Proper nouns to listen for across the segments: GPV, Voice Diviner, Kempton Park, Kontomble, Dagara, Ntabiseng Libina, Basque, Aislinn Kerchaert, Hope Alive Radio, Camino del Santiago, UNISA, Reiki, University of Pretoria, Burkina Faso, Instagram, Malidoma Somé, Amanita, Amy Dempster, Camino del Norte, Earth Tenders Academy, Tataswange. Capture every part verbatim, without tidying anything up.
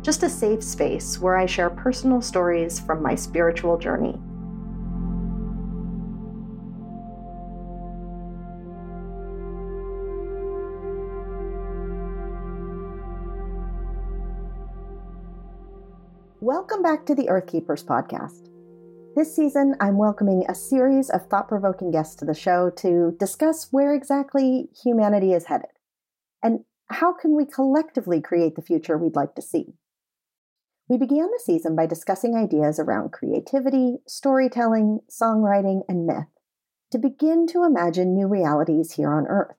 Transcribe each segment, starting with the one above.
just a safe space where I share personal stories from my spiritual journey. Welcome back to the Earthkeepers podcast. This season, I'm welcoming a series of thought-provoking guests to the show to discuss where exactly humanity is headed, and how can we collectively create the future we'd like to see. We began the season by discussing ideas around creativity, storytelling, songwriting, and myth to begin to imagine new realities here on Earth,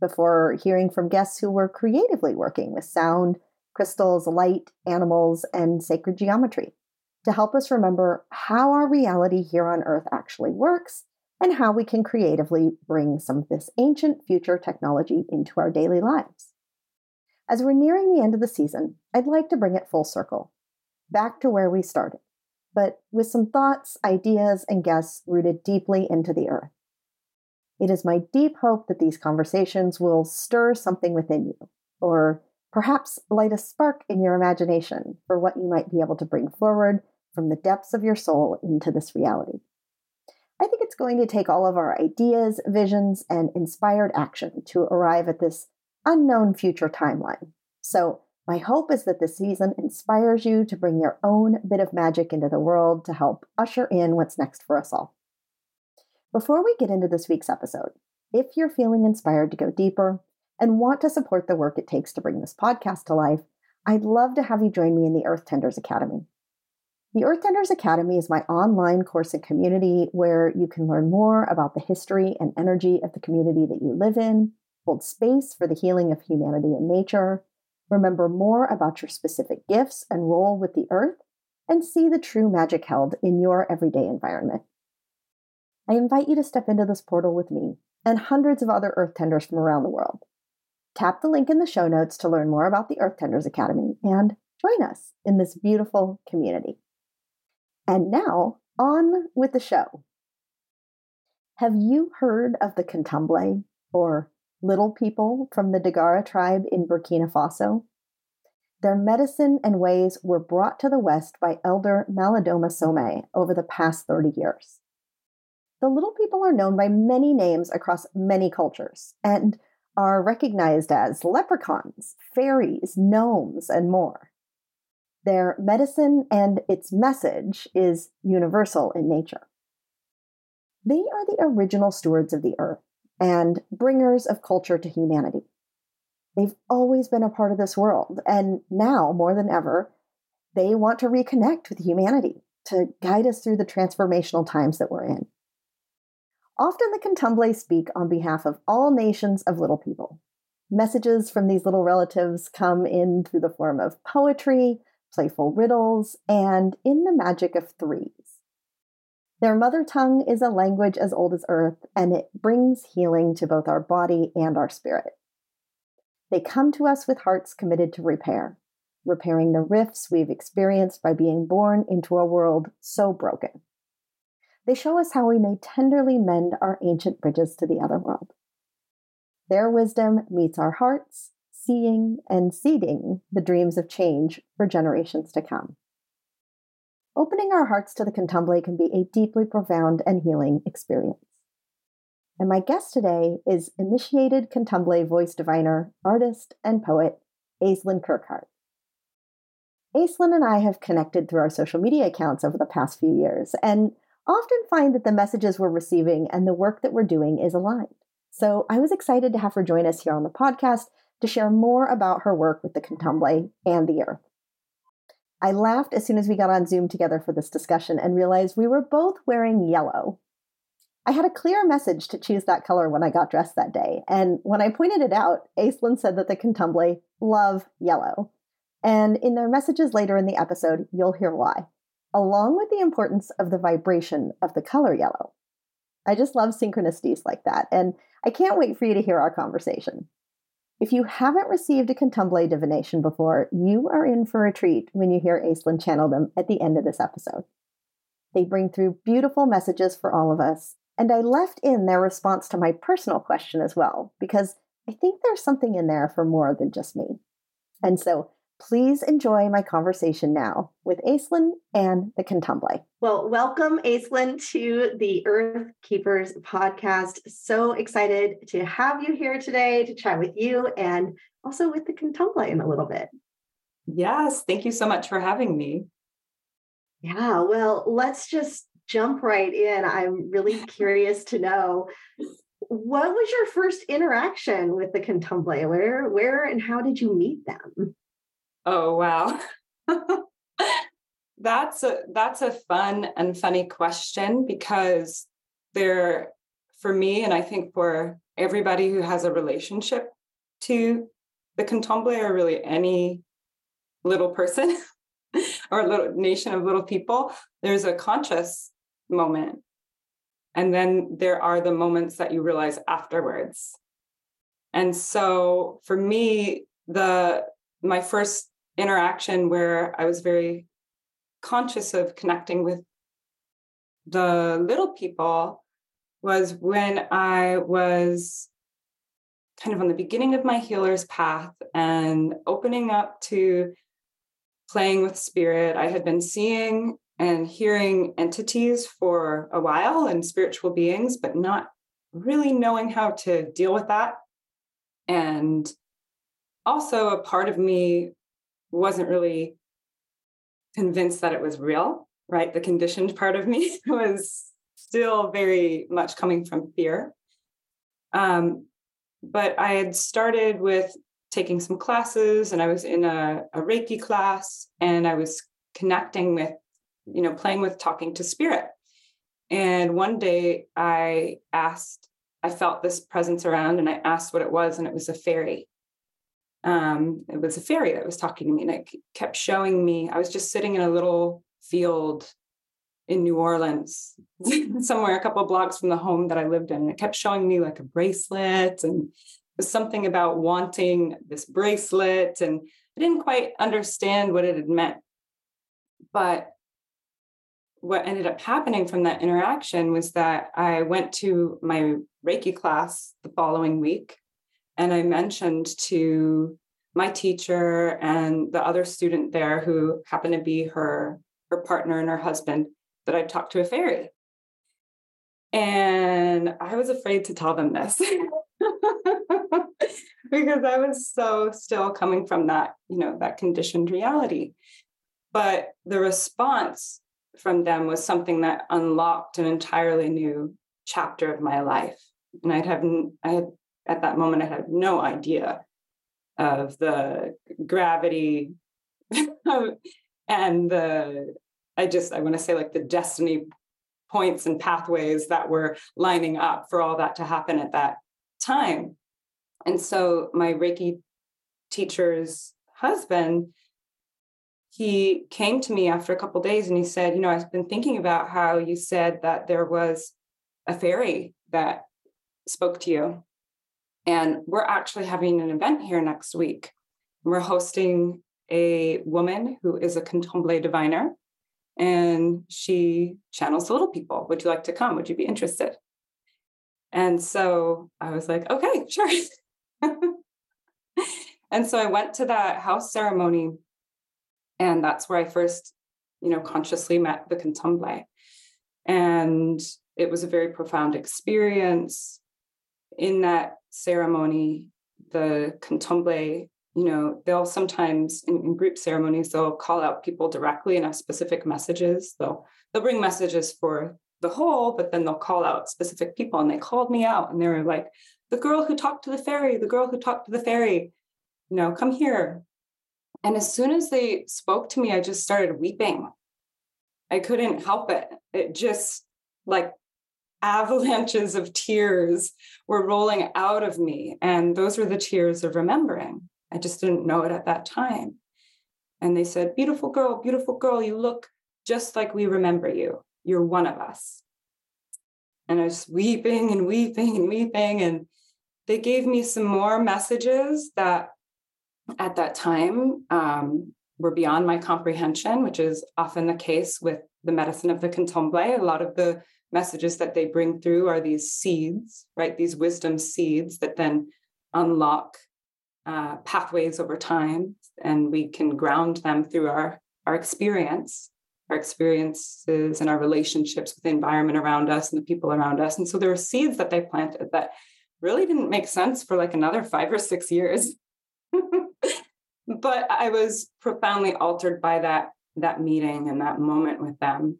before hearing from guests who were creatively working with sound, crystals, light, animals, and sacred geometry to help us remember how our reality here on Earth actually works and how we can creatively bring some of this ancient future technology into our daily lives. As we're nearing the end of the season, I'd like to bring it full circle, back to where we started, but with some thoughts, ideas, and guests rooted deeply into the earth. It is my deep hope that these conversations will stir something within you, or perhaps light a spark in your imagination for what you might be able to bring forward from the depths of your soul into this reality. I think it's going to take all of our ideas, visions, and inspired action to arrive at this unknown future timeline. So my hope is that this season inspires you to bring your own bit of magic into the world to help usher in what's next for us all. Before we get into this week's episode, if you're feeling inspired to go deeper and want to support the work it takes to bring this podcast to life, I'd love to have you join me in the Earth Tenders Academy. The Earth Tenders Academy is my online course and community where you can learn more about the history and energy of the community that you live in, hold space for the healing of humanity and nature, remember more about your specific gifts and role with the earth, and see the true magic held in your everyday environment. I invite you to step into this portal with me and hundreds of other earth tenders from around the world. Tap the link in the show notes to learn more about the Earth Tenders Academy and join us in this beautiful community. And now, on with the show. Have you heard of the Kontomble, or little people from the Dagara tribe in Burkina Faso? Their medicine and ways were brought to the West by Elder Malidoma Somé over the past thirty years. The little people are known by many names across many cultures and are recognized as leprechauns, fairies, gnomes, and more. Their medicine and its message is universal in nature. They are the original stewards of the earth and bringers of culture to humanity. They've always been a part of this world, and now more than ever, they want to reconnect with humanity to guide us through the transformational times that we're in. Often the Kontomble speak on behalf of all nations of little people. Messages from these little relatives come in through the form of poetry, playful riddles, and in the magic of threes. Their mother tongue is a language as old as Earth, and it brings healing to both our body and our spirit. They come to us with hearts committed to repair, repairing the rifts we've experienced by being born into a world so broken. They show us how we may tenderly mend our ancient bridges to the other world. Their wisdom meets our hearts, seeing and seeding the dreams of change for generations to come. Opening our hearts to the Kontomble can be a deeply profound and healing experience. And my guest today is initiated Kontomble voice diviner, artist, and poet, Aislinn Kerchaert. Aislinn and I have connected through our social media accounts over the past few years and often find that the messages we're receiving and the work that we're doing is aligned. So I was excited to have her join us here on the podcast to share more about her work with the Kontomble and the earth. I laughed as soon as we got on Zoom together for this discussion and realized we were both wearing yellow. I had a clear message to choose that color when I got dressed that day, and when I pointed it out, Aislinn said that the Kontomble love yellow, And in their messages later in the episode, you'll hear why, along with the importance of the vibration of the color yellow. I just love synchronicities like that, and I can't wait for you to hear our conversation. If you haven't received a Kontomble divination before, you are in for a treat when you hear Aislinn channel them at the end of this episode. They bring through beautiful messages for all of us, and I left in their response to my personal question as well, because I think there's something in there for more than just me. And so, please enjoy my conversation now with Aislinn and the Kontomble. Well, welcome, Aislinn, to the Earth Keepers podcast. So excited to have you here today to chat with you and also with the Kontomble in a little bit. Yes, thank you so much for having me. Yeah, well, let's just jump right in. I'm really curious to know, what was your first interaction with the Kontomble? Where, where and how did you meet them? Oh, wow. That's a, that's a fun and funny question, because there, for me, and I think for everybody who has a relationship to the Kontomble, or really any little person or little nation of little people, there's a conscious moment. And then there are the moments that you realize afterwards. And so for me, the, my first interaction where I was very conscious of connecting with the little people was when I was kind of on the beginning of my healer's path and opening up to playing with spirit. I had been seeing and hearing entities for a while and spiritual beings, but not really knowing how to deal with that. And also, a part of me wasn't really convinced that it was real, right? The conditioned part of me was still very much coming from fear. Um, but I had started with taking some classes, and I was in a, a Reiki class, and I was connecting with, you know, playing with talking to spirit. And one day I asked, I felt this presence around, and I asked what it was, and it was a fairy. Um, it was a fairy that was talking to me, and it kept showing me. I was just sitting in a little field in New Orleans, somewhere a couple of blocks from the home that I lived in. And it kept showing me like a bracelet, and it was something about wanting this bracelet. And I didn't quite understand what it had meant. But what ended up happening from that interaction was that I went to my Reiki class the following week. And I mentioned to my teacher and the other student there, who happened to be her, her partner and her husband, that I talked to a fairy. And I was afraid to tell them this because I was so still coming from that, you know, that conditioned reality. But the response from them was something that unlocked an entirely new chapter of my life. And I'd have, I had, At that moment, I had no idea of the gravity and the, I just, I want to say like the destiny points and pathways that were lining up for all that to happen at that time. And so my Reiki teacher's husband, he came to me after a couple of days and he said, you know, I've been thinking about how you said that there was a fairy that spoke to you. And we're actually having an event here next week. We're hosting a woman who is a Kontomble diviner, and she channels the little people. Would you like to come? Would you be interested? And so I was like, okay, sure. And so I went to that house ceremony, and that's where I first, you know, consciously met the Kontomble. And it was a very profound experience. In that ceremony, the Kontomble, you know, they'll sometimes in, in group ceremonies, they'll call out people directly and have specific messages. They'll, they'll bring messages for the whole, but then they'll call out specific people. And they called me out, and they were like, the girl who talked to the fairy, the girl who talked to the fairy, you know, come here. And as soon as they spoke to me, I just started weeping. I couldn't help it. It just like, avalanches of tears were rolling out of me. And those were the tears of remembering. I just didn't know it at that time. And they said, beautiful girl, beautiful girl, you look just like we remember you. You're one of us. And I was weeping and weeping and weeping. And they gave me some more messages that at that time um, were beyond my comprehension, which is often the case with the medicine of the Kontomble. A lot of the messages that they bring through are these seeds, right? These wisdom seeds that then unlock uh, pathways over time, and we can ground them through our, our experience, our experiences and our relationships with the environment around us and the people around us. And so there were seeds that they planted that really didn't make sense for like another five or six years. But I was profoundly altered by that, that meeting and that moment with them.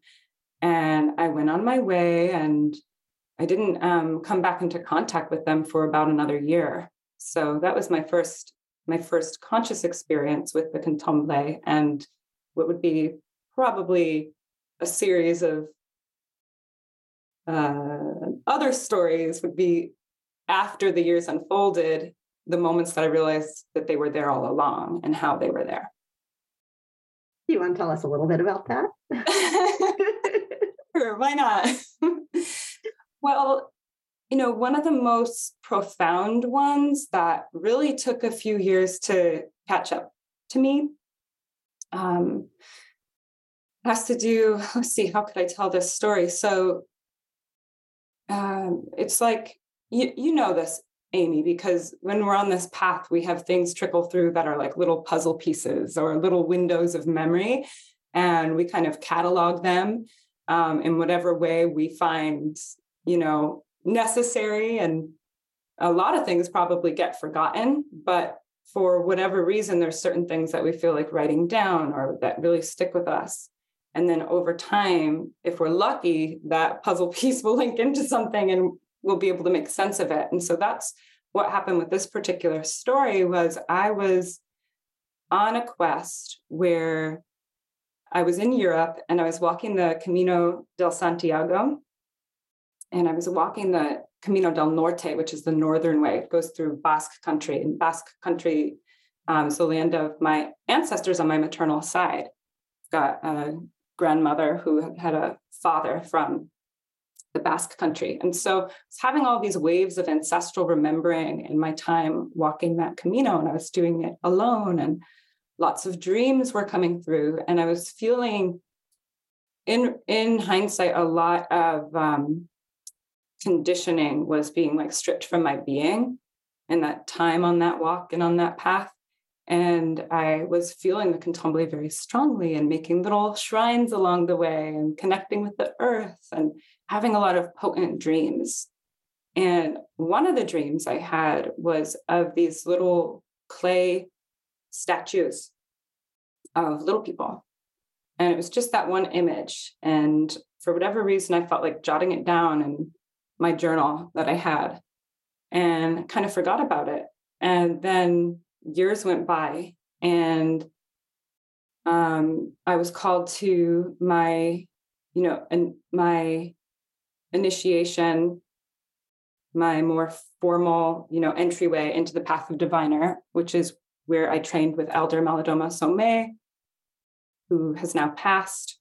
And I went on my way, and I didn't um, come back into contact with them for about another year. So that was my first, my first conscious experience with the Kontomble, and what would be probably a series of uh, other stories would be after the years unfolded, the moments that I realized that they were there all along and how they were there. Do you want to tell us a little bit about that? Sure, why not? Well, you know, one of the most profound ones that really took a few years to catch up to me um, has to do, let's see, how could I tell this story? So um, it's like, you, you know this, Amy, because when we're on this path, we have things trickle through that are like little puzzle pieces or little windows of memory, and we kind of catalog them um, in whatever way we find, you know, necessary. And a lot of things probably get forgotten, but for whatever reason, there's certain things that we feel like writing down or that really stick with us. And then over time, if we're lucky, that puzzle piece will link into something and we'll be able to make sense of it. And so that's what happened with this particular story. Was I was on a quest where I was in Europe, and I was walking the Camino del Santiago, and I was walking the Camino del Norte, which is the northern way. It goes through Basque country, and Basque country um, is the land of my ancestors on my maternal side. I've got a grandmother who had a father from the Basque country. And so I was having all these waves of ancestral remembering in my time walking that Camino, and I was doing it alone, and lots of dreams were coming through. And I was feeling, in in hindsight, a lot of um, conditioning was being like stripped from my being in that time on that walk and on that path. And I was feeling the Kontomble very strongly and making little shrines along the way and connecting with the earth and having a lot of potent dreams. And one of the dreams I had was of these little clay statues of little people. And it was just that one image. And for whatever reason, I felt like jotting it down in my journal that I had, and kind of forgot about it. And then years went by, and um, I was called to my, you know, and my initiation, my more formal, you know, entryway into the path of diviner, which is where I trained with Elder Malidoma Somé, who has now passed.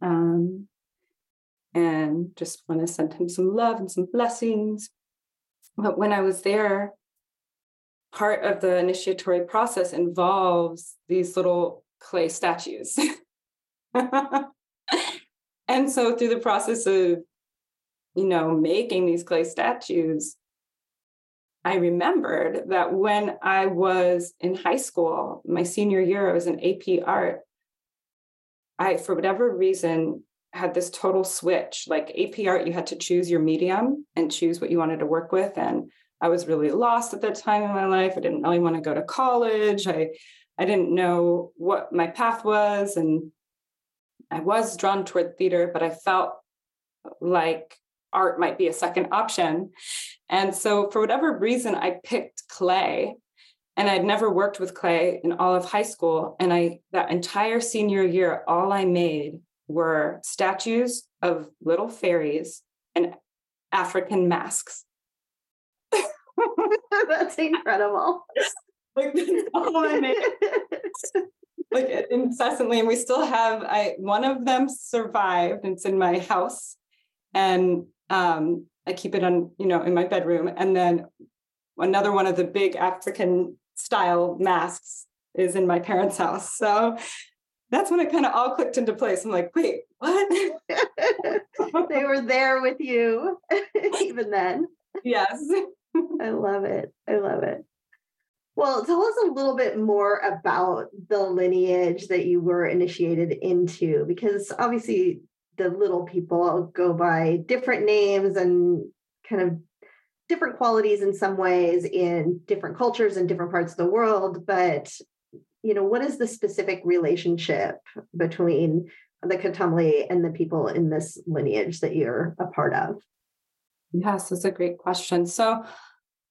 Um, and just want to send him some love and some blessings. But when I was there, part of the initiatory process involves these little clay statues. And so through the process of, you know, making these clay statues, I remembered that when I was in high school, my senior year, I was in A P Art. I, for whatever reason, had this total switch. Like A P Art, you had to choose your medium and choose what you wanted to work with, and I was really lost at that time in my life. I didn't really want to go to college. I, I didn't know what my path was. And I was drawn toward theater, but I felt like art might be a second option. And so for whatever reason, I picked clay, and I'd never worked with clay in all of high school. And I, that entire senior year, all I made were statues of little fairies and African masks. That's incredible. Like, that's all I made. like incessantly. And we still have, I, one of them survived. It's in my house, and um, I keep it on, you know, in my bedroom. And then another one of the big African style masks is in my parents' house. So that's when it kind of all clicked into place. I'm like, wait, what? They were there with you even then. Yes. I love it. I love it. Well, tell us a little bit more about the lineage that you were initiated into, because obviously the little people go by different names and kind of different qualities in some ways in different cultures and different parts of the world. But, you know, what is the specific relationship between the Kontomble and the people in this lineage that you're a part of? Yes, that's a great question. So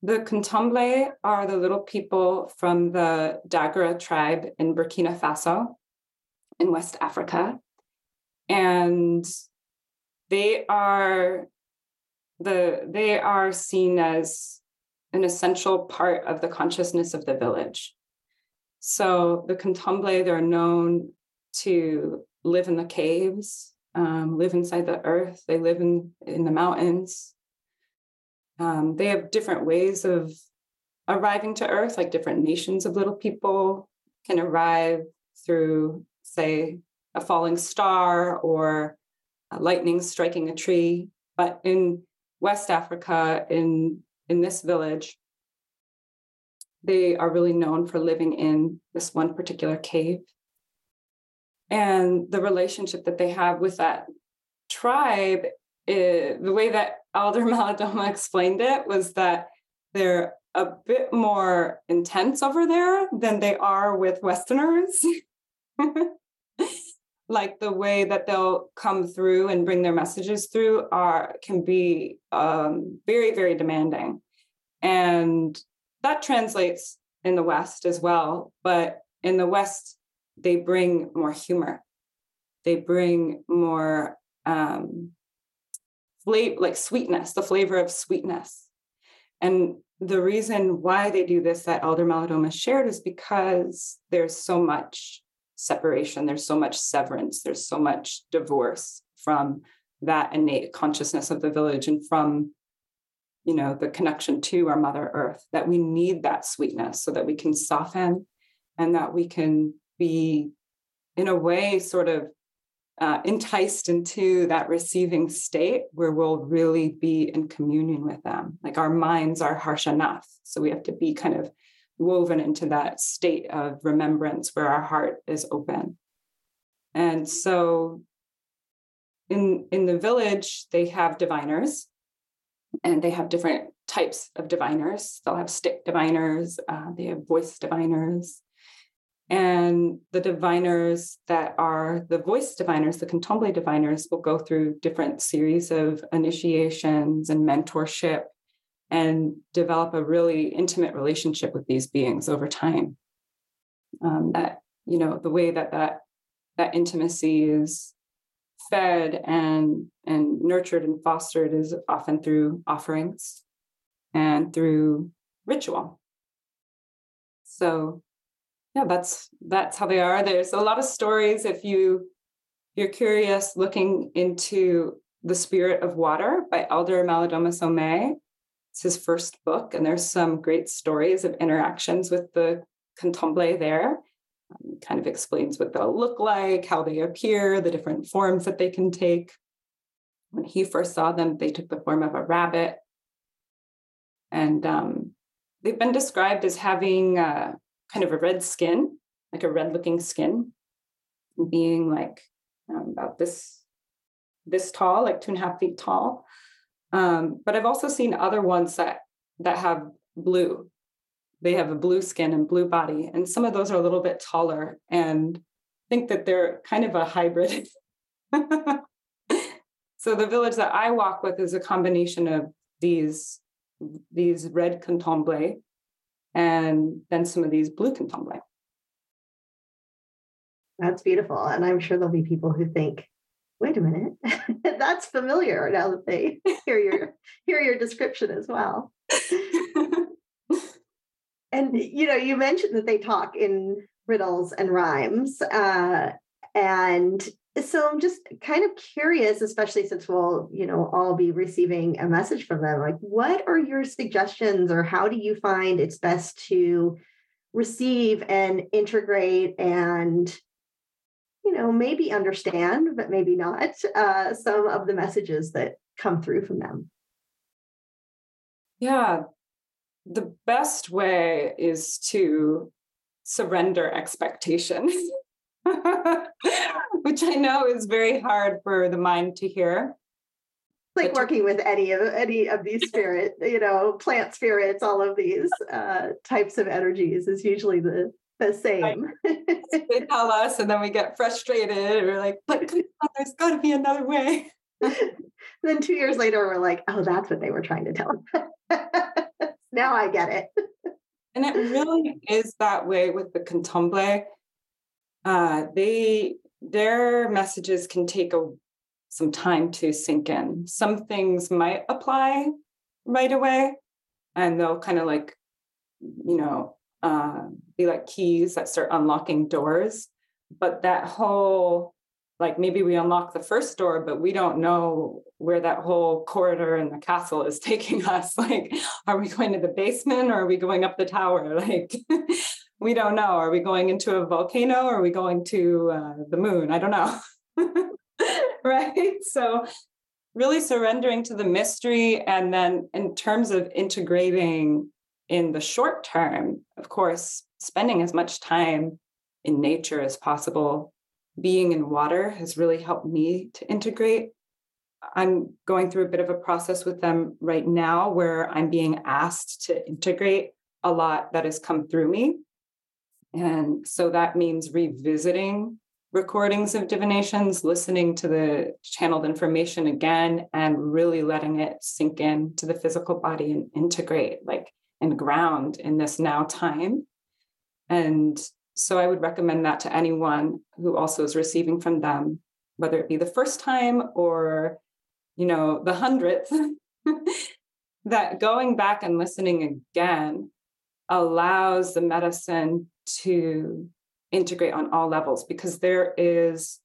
the Kontomble are the little people from the Dagara tribe in Burkina Faso in West Africa. And they are the they are seen as an essential part of the consciousness of the village. So the Kontomble, they're known to live in the caves, um, live inside the earth, they live in, in the mountains. Um, they have different ways of arriving to Earth, like different nations of little people can arrive through, say, a falling star or a lightning striking a tree. But in West Africa, in, in this village, they are really known for living in this one particular cave. And the relationship that they have with that tribe, it, the way that Elder Malidoma explained it was that they're a bit more intense over there than they are with Westerners. Like the way that they'll come through and bring their messages through are can be um, very, very demanding. And that translates in the West as well. But in the West, they bring more humor. They bring more... Um, like sweetness, the flavor of sweetness. And the reason why they do this that Elder Malidoma shared is because there's so much separation, there's so much severance, there's so much divorce from that innate consciousness of the village and from, you know, the connection to our Mother Earth, that we need that sweetness so that we can soften and that we can be, in a way, sort of Uh, enticed into that receiving state where we'll really be in communion with them. Like our minds are harsh enough. So we have to be kind of woven into that state of remembrance where our heart is open. And so in, in the village, they have diviners and they have different types of diviners. They'll have stick diviners. Uh, they have voice diviners. And the diviners that are the voice diviners, the Kontomble diviners, will go through different series of initiations and mentorship and develop a really intimate relationship with these beings over time. Um, that, you know, the way that that, that intimacy is fed and, and nurtured and fostered is often through offerings and through ritual. So... yeah, that's that's how they are. There's a lot of stories. If you, you're curious, looking into The Spirit of Water by Elder Malidoma Somé. It's his first book, and there's some great stories of interactions with the Kontomble there. Um, kind of explains what they'll look like, how they appear, the different forms that they can take. When he first saw them, they took the form of a rabbit. And um, they've been described as having... Uh, kind of a red skin, like a red looking skin, being like um, about this, this tall, like two and a half feet tall. Um, but I've also seen other ones that, that have blue. They have a blue skin and blue body. And some of those are a little bit taller, and I think that they're kind of a hybrid. So the village that I walk with is a combination of these, these red Kontomble and then some of these blue Kontomble. That's beautiful. And I'm sure there'll be people who think, wait a minute, that's familiar, now that they hear your hear your description as well. And, you know, you mentioned that they talk in riddles and rhymes. Uh, and so I'm just kind of curious, especially since we'll, you know, all be receiving a message from them, like, what are your suggestions, or how do you find it's best to receive and integrate and, you know, maybe understand, but maybe not, uh, some of the messages that come through from them? Yeah, the best way is to surrender expectations, which I know is very hard for the mind to hear. It's like but working to- with any of any of these spirit, you know, plant spirits, all of these uh, types of energies is usually the the same. They tell us, and then we get frustrated. We're like, but come on, there's got to be another way. Then two years later, we're like, oh, that's what they were trying to tell. Now I get it. And it really is that way with the Kontomble. Uh, they, their messages can take a, some time to sink in. Some things might apply right away, and they'll kind of like, you know, uh, be like keys that start unlocking doors. But that whole, like maybe we unlock the first door, but we don't know where that whole corridor in the castle is taking us. Like, are we going to the basement, or are we going up the tower? Like, we don't know. Are we going into a volcano, or are we going to uh, the moon? I don't know. Right? So really surrendering to the mystery. And then in terms of integrating in the short term, of course, spending as much time in nature as possible. Being in water has really helped me to integrate. I'm going through a bit of a process with them right now where I'm being asked to integrate a lot that has come through me. And so that means revisiting recordings of divinations, listening to the channeled information again, and really letting it sink into the physical body and integrate, like, and ground in this now time. And so I would recommend that to anyone who also is receiving from them, whether it be the first time or, you know, the hundredth, that going back and listening again allows the medicine to integrate on all levels, because there is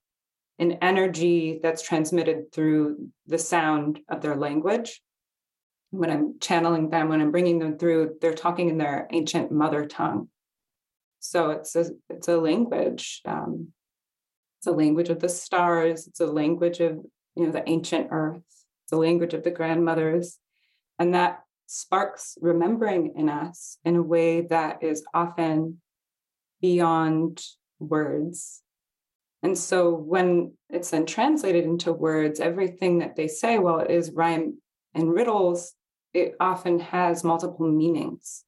an energy that's transmitted through the sound of their language. When I'm channeling them, when I'm bringing them through, they're talking in their ancient mother tongue. So it's a, it's a language, um, it's a language of the stars, it's a language of, you know, the ancient earth, it's a language of the grandmothers. And that sparks remembering in us in a way that is often beyond words. And so when it's then translated into words, everything that they say, while it is rhyme and riddles, it often has multiple meanings.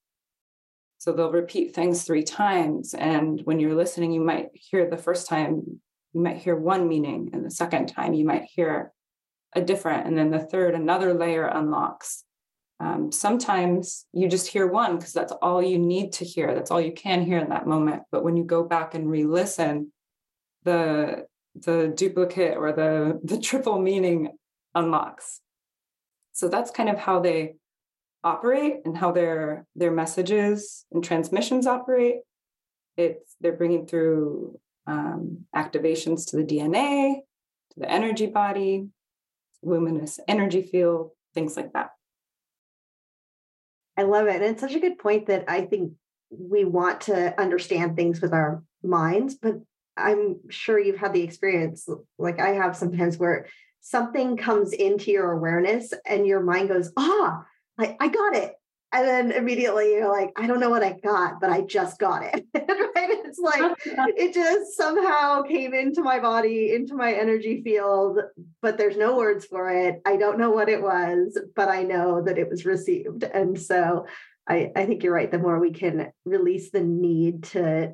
So they'll repeat things three times. And when you're listening, you might hear the first time, you might hear one meaning. And the second time, you might hear a different. And then the third, another layer unlocks. Um, sometimes you just hear one because that's all you need to hear. That's all you can hear in that moment. But when you go back and re-listen, the, the duplicate or the, the triple meaning unlocks. So that's kind of how they operate and how their their messages and transmissions operate. It's they're bringing through um, activations to the D N A, to the energy body, luminous energy field, things like that. I love it. And it's such a good point that I think we want to understand things with our minds, but I'm sure you've had the experience, like I have sometimes, where something comes into your awareness and your mind goes, ah, like, I got it. And then immediately you're like, I don't know what I got, but I just got it. Right? It's like, it just somehow came into my body, into my energy field, but there's no words for it. I don't know what it was, but I know that it was received. And so I, I think you're right. The more we can release the need to,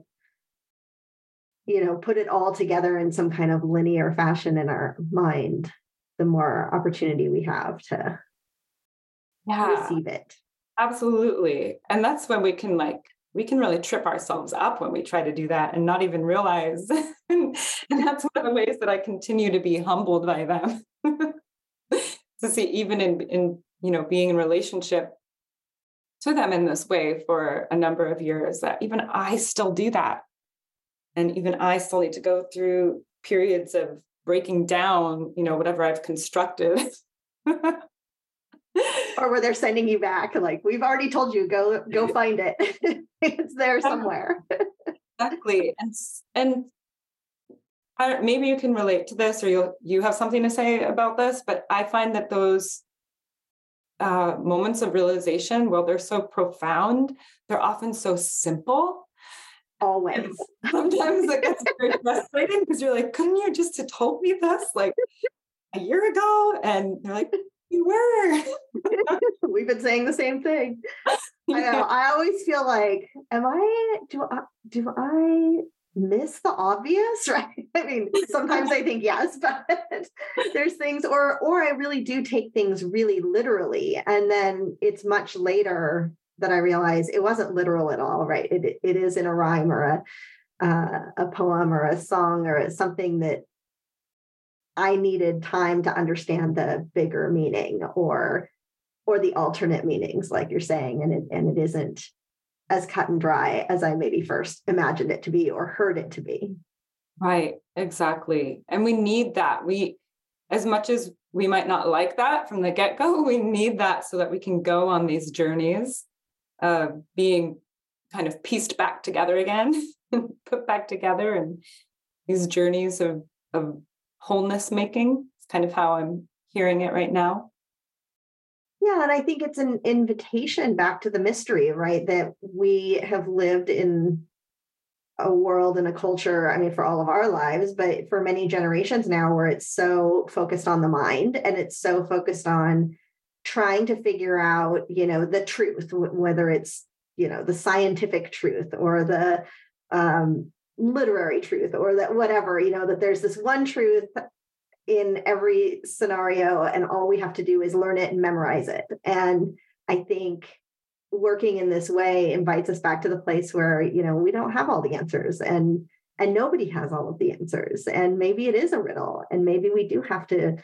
you know, put it all together in some kind of linear fashion in our mind, the more opportunity we have to Yeah, receive it. Absolutely. And that's when we can like, we can really trip ourselves up when we try to do that and not even realize. and, and that's one of the ways that I continue to be humbled by them. To see even in, in, you know, being in relationship to them in this way for a number of years, that even I still do that. And even I slowly to go through periods of breaking down, you know, whatever I've constructed. Or where they're sending you back, like, we've already told you, go, go find it. It's there somewhere. Exactly. And, and I don't, maybe you can relate to this, or you you have something to say about this, but I find that those uh, moments of realization, well, they're so profound. They're often so simple. Always. And sometimes it gets very frustrating because you're like, couldn't you just have told me this like a year ago? And they're like, you were. We've been saying the same thing. Yeah. I know. I always feel like, am I, do I, do I miss the obvious, right? I mean, sometimes I think yes, but there's things, or, or I really do take things really literally. And then it's much later that I realize it wasn't literal at all, right? It it is in a rhyme or a, uh, a poem or a song or something that I needed time to understand the bigger meaning or, or the alternate meanings, like you're saying, and it, and it isn't as cut and dry as I maybe first imagined it to be or heard it to be. Right. Exactly. And we need that. We, as much as we might not like that from the get-go, we need that so that we can go on these journeys of uh, being kind of pieced back together again, put back together, and these journeys of, of wholeness making. It's kind of how I'm hearing it right now. Yeah. And I think it's an invitation back to the mystery, right? That we have lived in a world and a culture, I mean, for all of our lives, but for many generations now, where it's so focused on the mind and it's so focused on trying to figure out, you know, the truth, whether it's, you know, the scientific truth or the um, literary truth or that whatever, you know, that there's this one truth in every scenario, and all we have to do is learn it and memorize it. And I think working in this way invites us back to the place where, you know, we don't have all the answers, and and nobody has all of the answers. And maybe it is a riddle, and maybe we do have to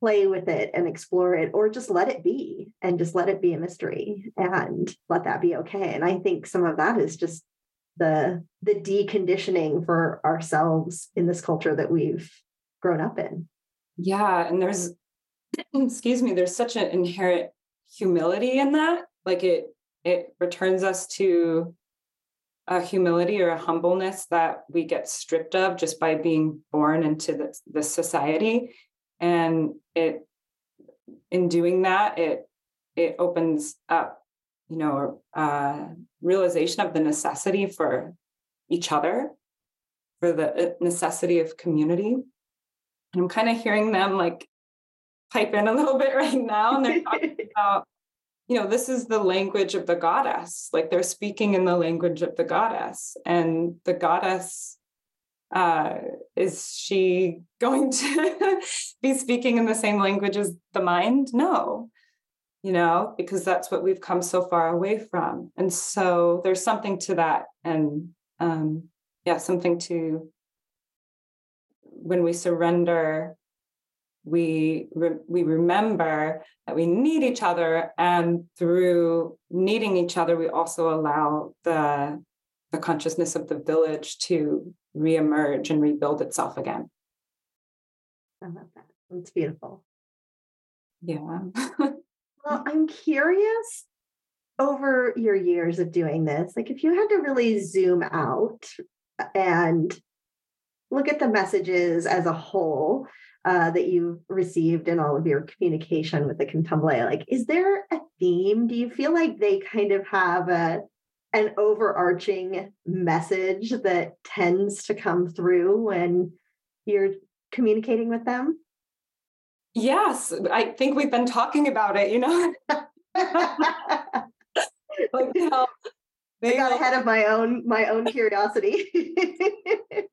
play with it and explore it, or just let it be and just let it be a mystery and let that be okay. And I think some of that is just the the deconditioning for ourselves in this culture that we've grown up in. Yeah. And there's, excuse me, there's such an inherent humility in that. Like it, it returns us to a humility or a humbleness that we get stripped of just by being born into the, the society. And it, in doing that, it, it opens up, you know, uh, realization of the necessity for each other, for the necessity of community. And I'm kind of hearing them like pipe in a little bit right now. And they're talking about, you know, this is the language of the goddess. Like they're speaking in the language of the goddess. And the goddess, uh, is she going to be speaking in the same language as the mind? No, you know, because that's what we've come so far away from. And so there's something to that. And um, yeah, something to, when we surrender, we re- we remember that we need each other, and through needing each other, we also allow the the consciousness of the village to reemerge and rebuild itself again. I love that. It's beautiful. Yeah. Well, I'm curious, over your years of doing this, like if you had to really zoom out and look at the messages as a whole uh, that you've received in all of your communication with the Kontomble. Like, is there a theme? Do you feel like they kind of have a an overarching message that tends to come through when you're communicating with them? Yes, I think we've been talking about it, you know? Like, you know, I got ahead of my own my own curiosity.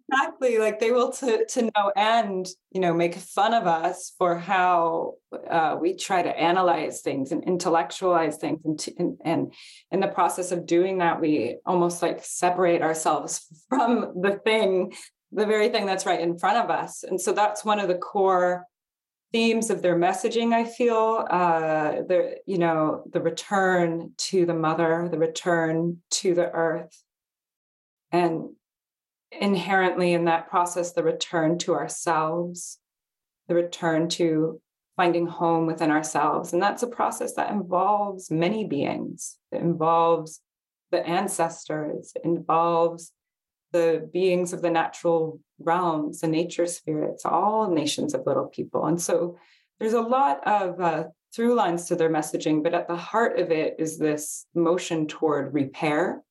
Exactly, like they will to to no end, you know, make fun of us for how uh, we try to analyze things and intellectualize things, and, to, and and in the process of doing that, we almost like separate ourselves from the thing, the very thing that's right in front of us. And so that's one of the core themes of their messaging, I feel, uh, the, you know, the return to the mother, the return to the earth, and inherently in that process, the return to ourselves, the return to finding home within ourselves. And that's a process that involves many beings. It involves the ancestors, it involves the beings of the natural realms, the nature spirits, all nations of little people. And so there's a lot of uh, through lines to their messaging, but at the heart of it is this motion toward repair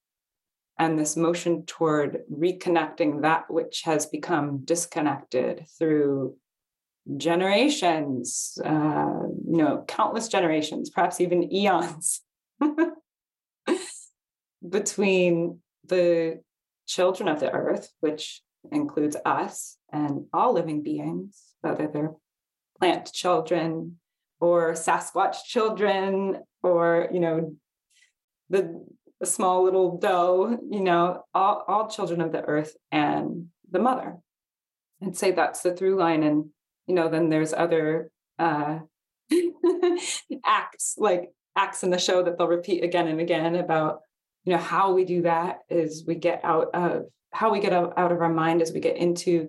and this motion toward reconnecting that which has become disconnected through generations, uh, you know, countless generations, perhaps even eons, between the children of the earth, which includes us and all living beings, whether they're plant children or Sasquatch children, or, you know, the, the small little doe, you know, all, all children of the earth and the mother. I'd say that's the through line. And, you know, then there's other uh, acts, like acts in the show that they'll repeat again and again about, you know, how we do that is we get out of, how we get out of our mind as we get into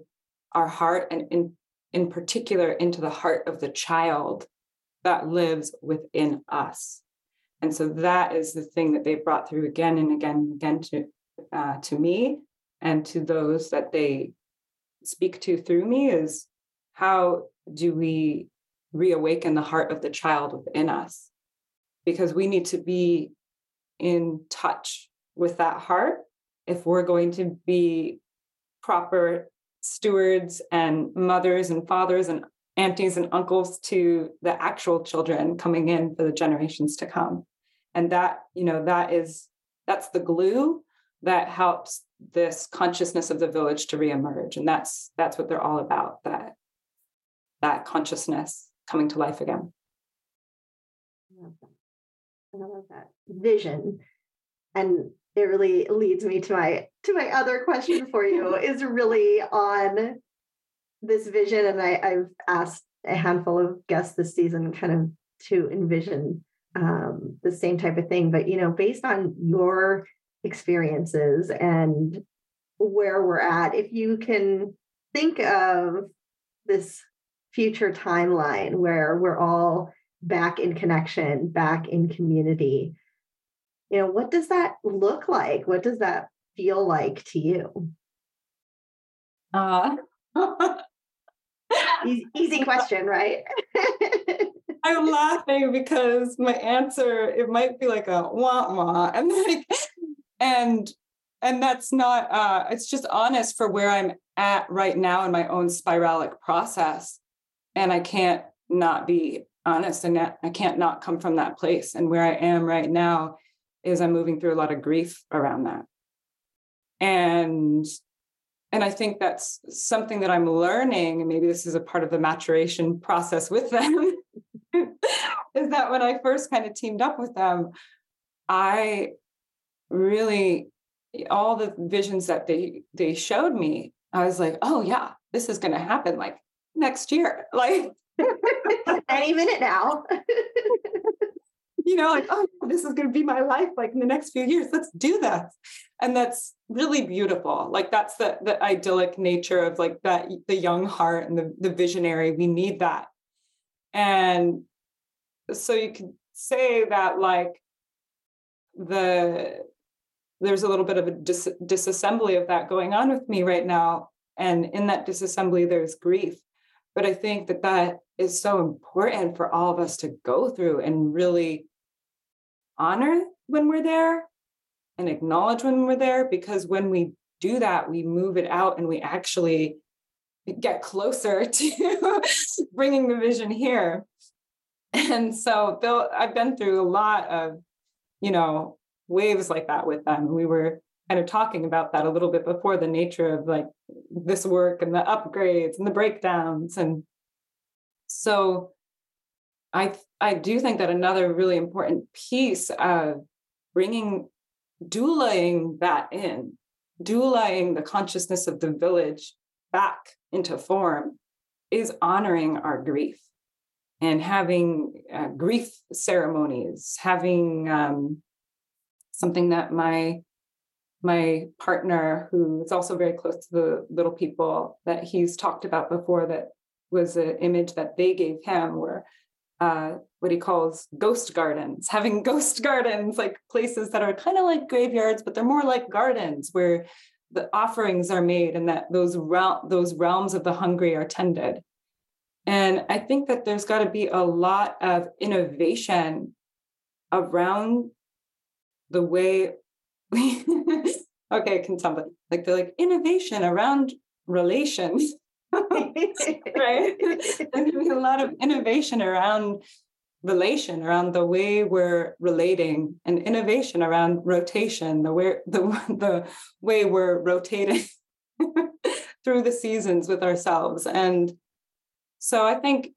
our heart, and in, in particular into the heart of the child that lives within us. And so that is the thing that they brought through again and again and again to, uh, to me and to those that they speak to through me, is how do we reawaken the heart of the child within us? Because we need to be in touch with that heart if we're going to be proper stewards and mothers and fathers and aunties and uncles to the actual children coming in for the generations to come. And that, you know, that is, that's the glue that helps this consciousness of the village to reemerge. And that's, that's what they're all about, that, that consciousness coming to life again. Yeah. I love that vision. And it really leads me to my to my other question for you is really on this vision. And I, I've asked a handful of guests this season kind of to envision um, the same type of thing. But, you know, based on your experiences and where we're at, if you can think of this future timeline where we're all back in connection, back in community, you know, what does that look like? What does that feel like to you? Uh, easy, easy question, right? I'm laughing because my answer, it might be like a wah wah, and like, and and that's not. Uh, it's just honest for where I'm at right now in my own spiralic process, and I can't not be honest, and that I can't not come from that place. And where I am right now is I'm moving through a lot of grief around that. And, and I think that's something that I'm learning, and maybe this is a part of the maturation process with them, is that when I first kind of teamed up with them, I really, all the visions that they, they showed me, I was like, oh yeah, this is going to happen like next year. Like, any minute now. You know, like, oh, this is going to be my life, like in the next few years, let's do that. And that's really beautiful. Like that's the the idyllic nature of like that, the young heart and the, the visionary, we need that. And so you could say that like the, there's a little bit of a dis- disassembly of that going on with me right now. And in that disassembly, there's grief. But I think that that is so important for all of us to go through and really honor when we're there and acknowledge when we're there, because when we do that, we move it out and we actually get closer to bringing the vision here. And so Bill, I've been through a lot of, you know, waves like that with them. We were kind of talking about that a little bit before, the nature of like this work and the upgrades and the breakdowns. And so I, I do think that another really important piece of bringing, doulaing that in, doulaing the consciousness of the village back into form, is honoring our grief and having uh, grief ceremonies, having um, something that my my partner, who is also very close to the little people that he's talked about before, that was an image that they gave him, were uh, what he calls ghost gardens, having ghost gardens, like places that are kind of like graveyards, but they're more like gardens where the offerings are made and that those realm, those realms of the hungry are tended. And I think that there's got to be a lot of innovation around the way we, okay, Kontomble, like they're like innovation around relations, right? There's going to be a lot of innovation around relation, around the way we're relating, and innovation around rotation, the way, the, the way we're rotating through the seasons with ourselves. And so I think,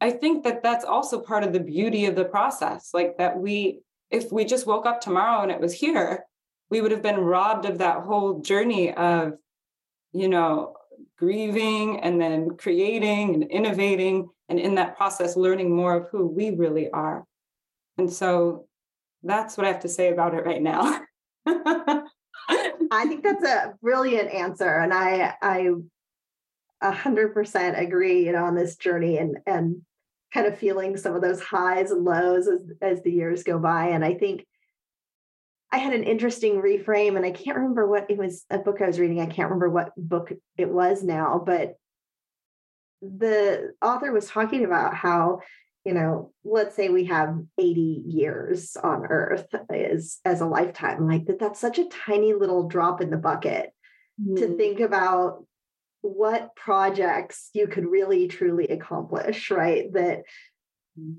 I think that that's also part of the beauty of the process, like that we, if we just woke up tomorrow and it was here, we would have been robbed of that whole journey of, you know, grieving and then creating and innovating, and in that process, learning more of who we really are. And so that's what I have to say about it right now. I think that's a brilliant answer. And I, I, A hundred percent agree, you know, on this journey and and kind of feeling some of those highs and lows as, as the years go by. And I think I had an interesting reframe, and I can't remember what it was, a book I was reading. I can't remember what book it was now, but the author was talking about how, you know, let's say we have eighty years on Earth as, as a lifetime, like that, that's such a tiny little drop in the bucket mm. to think about what projects you could really truly accomplish, right? That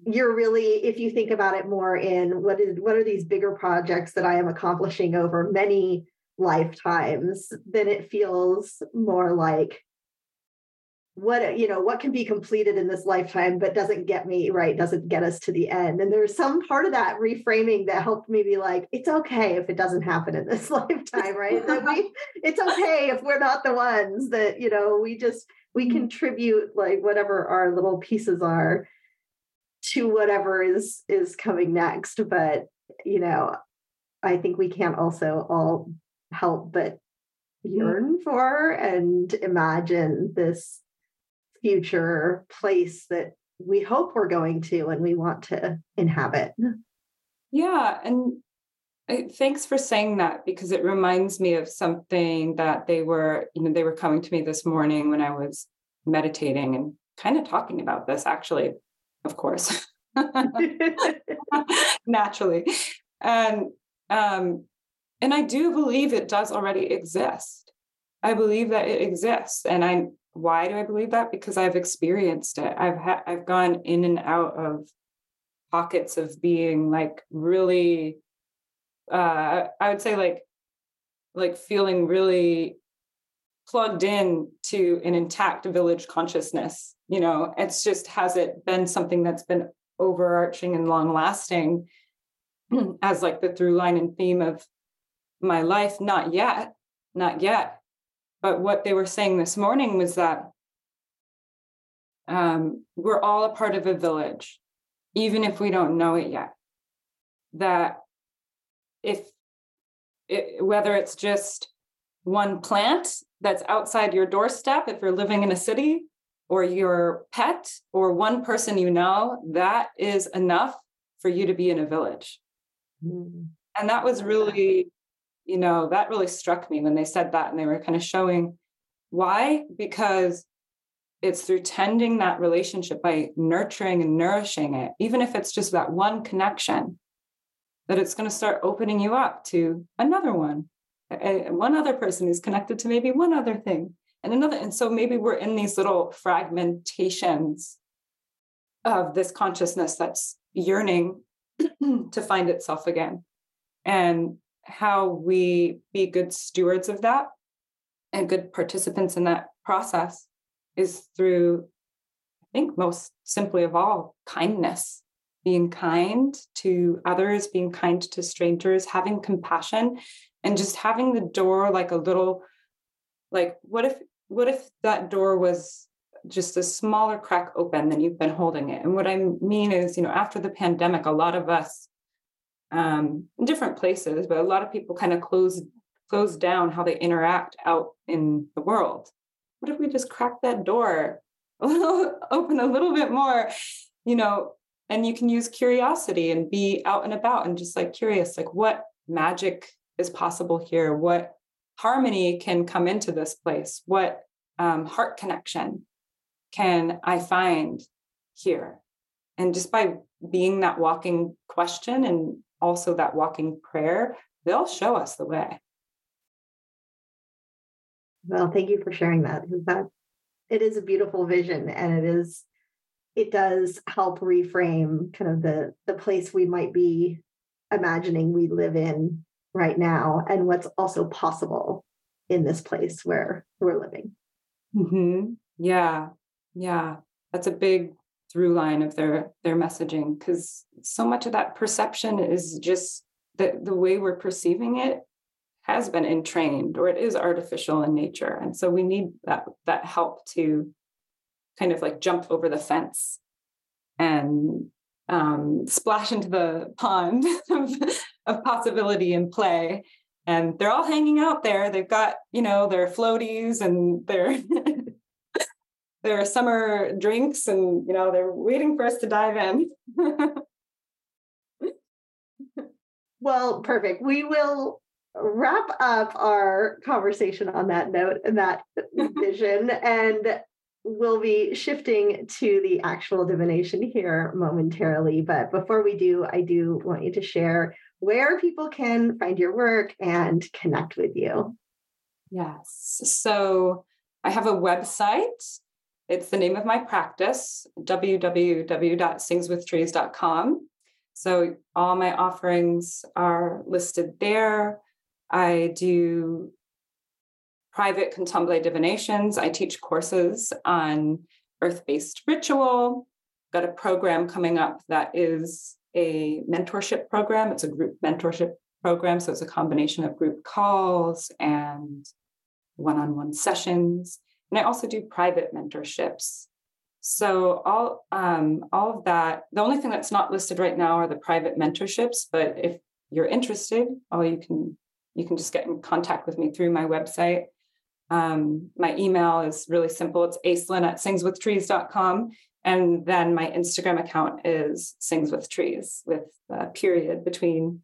you're really, if you think about it more in what is, what are these bigger projects that I am accomplishing over many lifetimes, then it feels more like what, you know, what can be completed in this lifetime, but doesn't get me right, doesn't get us to the end. And there's some part of that reframing that helped me be like, it's okay if it doesn't happen in this lifetime, right? That we, it's okay if we're not the ones that, you know, we just, we contribute like whatever our little pieces are to whatever is, is coming next. But, you know, I think we can also all help but yearn for and imagine this future place that we hope we're going to and we want to inhabit. Yeah. And I, thanks for saying that, because it reminds me of something that they were, you know, they were coming to me this morning when I was meditating and kind of talking about this, actually, of course, naturally. And, um, and I do believe it does already exist. I believe that it exists. And I, why do I believe that? Because I've experienced it. I've ha- I've gone in and out of pockets of being like really, uh, I would say like, like feeling really plugged in to an intact village consciousness. You know, it's just, has it been something that's been overarching and long lasting as like the through line and theme of my life? Not yet, not yet. But what they were saying this morning was that um, we're all a part of a village, even if we don't know it yet. That if it, whether it's just one plant that's outside your doorstep, if you're living in a city, or your pet, or one person you know, that is enough for you to be in a village. Mm-hmm. And that was really, you know, that really struck me when they said that, and they were kind of showing why, because it's through tending that relationship by nurturing and nourishing it, even if it's just that one connection, that it's going to start opening you up to another one, one other person who's connected to maybe one other thing and another. And so maybe we're in these little fragmentations of this consciousness that's yearning to find itself again. And how we be good stewards of that and good participants in that process is through, I think most simply of all, kindness, being kind to others, being kind to strangers, having compassion, and just having the door like a little, like, what if, what if that door was just a smaller crack open than you've been holding it? And what I mean is, you know, after the pandemic, a lot of us um, in different places, but a lot of people kind of close close down how they interact out in the world. What if we just crack that door a little, open a little bit more, you know, and you can use curiosity and be out and about and just like curious, like what magic is possible here? What harmony can come into this place? What um, heart connection can I find here? And just by being that walking question and also that walking prayer, they'll show us the way. Well, thank you for sharing that. That it is a beautiful vision, and it is, it does help reframe kind of the, the place we might be imagining we live in right now, and what's also possible in this place where we're living. Mm-hmm. Yeah, yeah, that's a big through line of their their messaging, because so much of that perception is just the the way we're perceiving it has been entrained, or it is artificial in nature. And so we need that, that help to kind of like jump over the fence and um, splash into the pond of, of possibility and play. And they're all hanging out there. They've got, you know, their floaties and their, their summer drinks, and, you know, they're waiting for us to dive in. Well, perfect. We will wrap up our conversation on that note and that vision, and we'll be shifting to the actual divination here momentarily. But before we do, I do want you to share where people can find your work and connect with you. Yes. So I have a website. It's the name of my practice, w w w dot sings with trees dot com. So all my offerings are listed there. I do private Kontomble divinations. I teach courses on earth-based ritual. Got a program coming up that is a mentorship program. It's a group mentorship program. So it's a combination of group calls and one-on-one sessions. And I also do private mentorships. So all, um, all of that, the only thing that's not listed right now are the private mentorships, but if you're interested, all you can You can just get in contact with me through my website. Um, my email is really simple. It's aislinn at sings with trees dot com. And then my Instagram account is singswithtrees with a period between,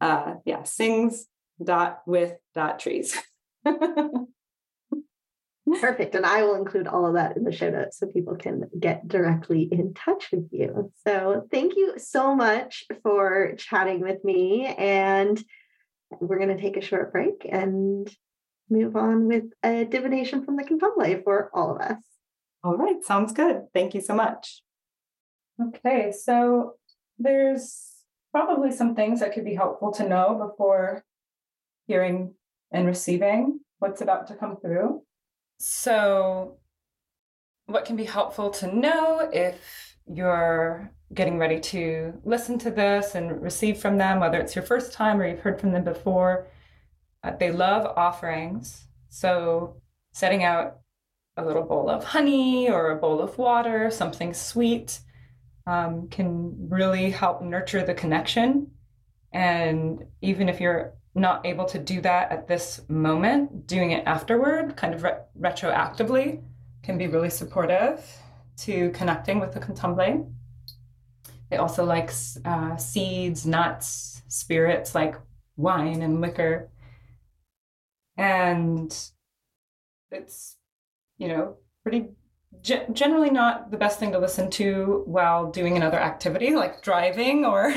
uh, yeah, sings dot with dot trees. Perfect. And I will include all of that in the show notes so people can get directly in touch with you. So thank you so much for chatting with me, and we're going to take a short break and move on with a divination from the Kontomble for all of us. All right. Sounds good. Thank you so much. Okay. So there's probably some things that could be helpful to know before hearing and receiving what's about to come through. So what can be helpful to know if you're getting ready to listen to this and receive from them, whether it's your first time or you've heard from them before. Uh, they love offerings. So setting out a little bowl of honey or a bowl of water, something sweet, um, can really help nurture the connection. And even if you're not able to do that at this moment, doing it afterward, kind of re- retroactively, can be really supportive to connecting with the Kontomble. They also like uh, seeds, nuts, spirits like wine and liquor. And it's, you know, pretty ge- generally not the best thing to listen to while doing another activity like driving or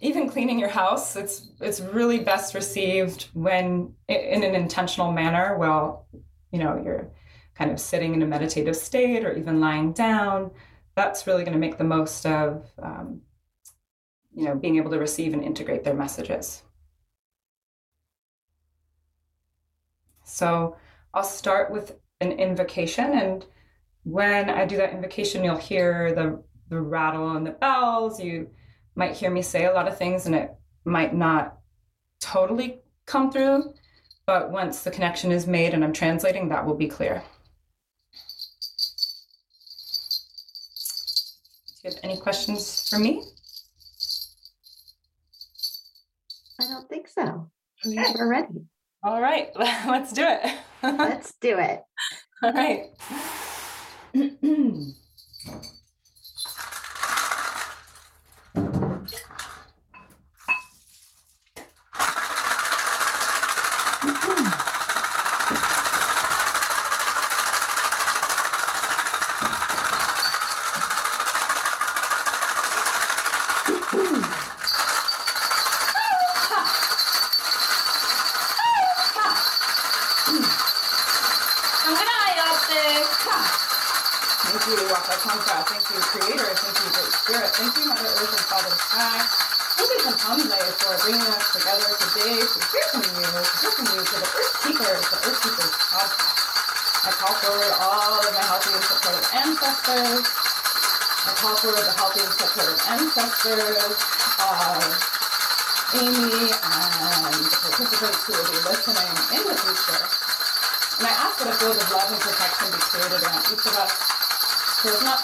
even cleaning your house. It's it's really best received when in an intentional manner while, you know, you're kind of sitting in a meditative state or even lying down. That's really going to make the most of, um, you know, being able to receive and integrate their messages. So I'll start with an invocation. And when I do that invocation, you'll hear the, the rattle and the bells. You might hear me say a lot of things, and it might not totally come through. But once the connection is made and I'm translating, that will be clear. Any questions for me? I don't think so. Okay. We're ready. All right, let's do it. Let's do it. All right.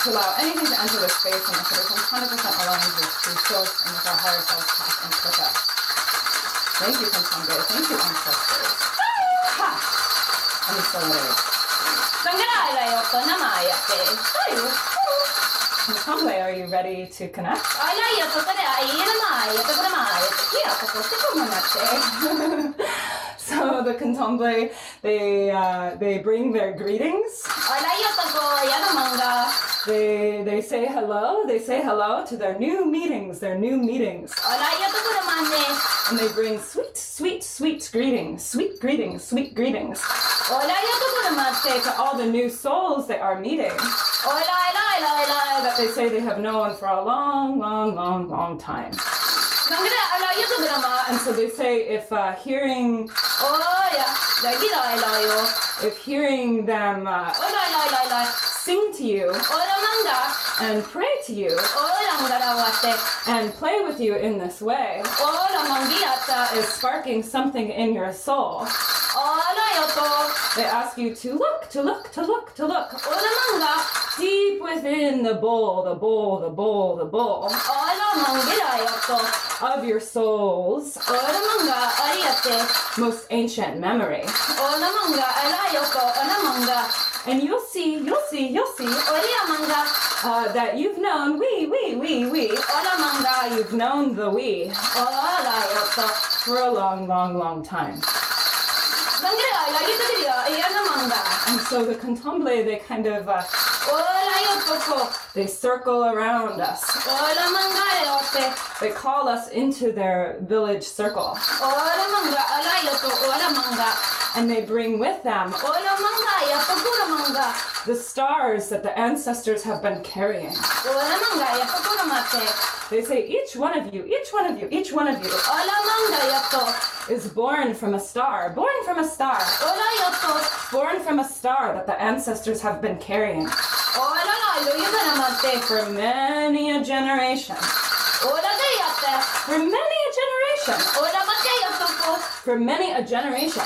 To allow anything to enter this space and so it's one hundred percent aligned with true source and with our higher self path and purpose. Thank you, Kontomble. Thank you, ancestors. Ha! And so it is. Kontomble, are you ready to connect? So the Kontomble, they uh, they bring their greetings. They they say hello, they say hello to their new meetings, their new meetings. And they bring sweet, sweet, sweet greetings, sweet greetings, sweet greetings. To all the new souls they are meeting. That they say they have known for a long, long, long, long time. And so they say if uh, hearing... If hearing them uh, sing to you and pray to you and play with you in this way is sparking something in your soul, they ask you to look, to look, to look, to look deep within the bowl, the bowl, the bowl, the bowl of your soul's most ancient memory. And you'll see, you'll see, you'll see uh, that you've known we, we, we, we. You've known the we for a long, long, long time. And so the Kontomble, they kind of uh, they circle around us. They call us into their village circle. And they bring with them the stars that the ancestors have been carrying. They say, each one of you, each one of you, each one of you is born from a star, born from a star, born from a star that the ancestors have been carrying for many a generation. For many a generation. For many a generation.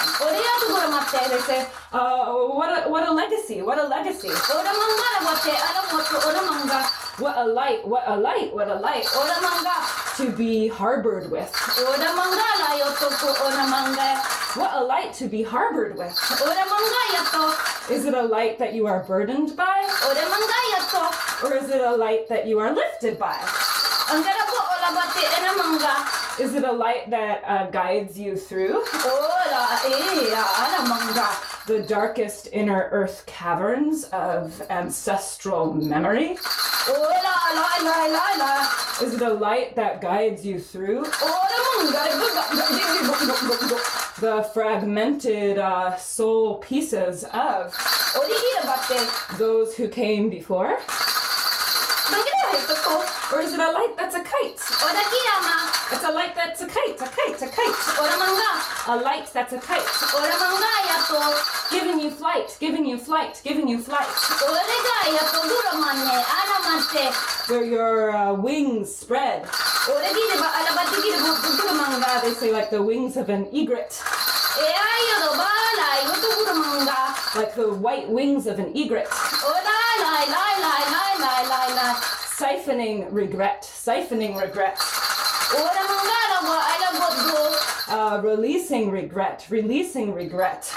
They say, uh, what a, what a legacy, what a legacy. What a light, what a light, what a light to be harbored with. What a light to be harbored with. Is it a light that you are burdened by? Or is it a light that you are lifted by? Is it a light that uh, guides you through the darkest inner earth caverns of ancestral memory? Is it a light that guides you through the fragmented uh, soul pieces of those who came before? Or is it a light that's a kite? It's a light that's a kite, a kite, a kite. A light that's a kite. Giving you flight, giving you flight, giving you flight. Where your uh, wings spread. They say like the wings of an egret. Like the white wings of an egret. Siphoning regret, siphoning regret. Uh, releasing regret, releasing regret.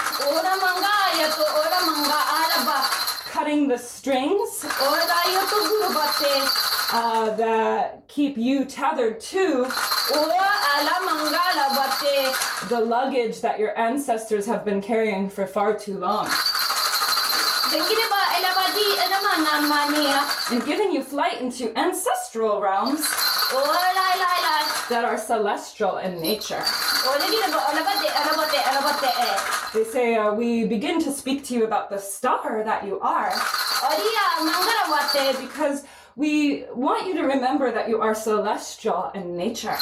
Cutting the strings uh, that keep you tethered to the luggage that your ancestors have been carrying for far too long. And giving you flight into ancestral realms that are celestial in nature. They say, uh, we begin to speak to you about the star that you are, because we want you to remember that you are celestial in nature.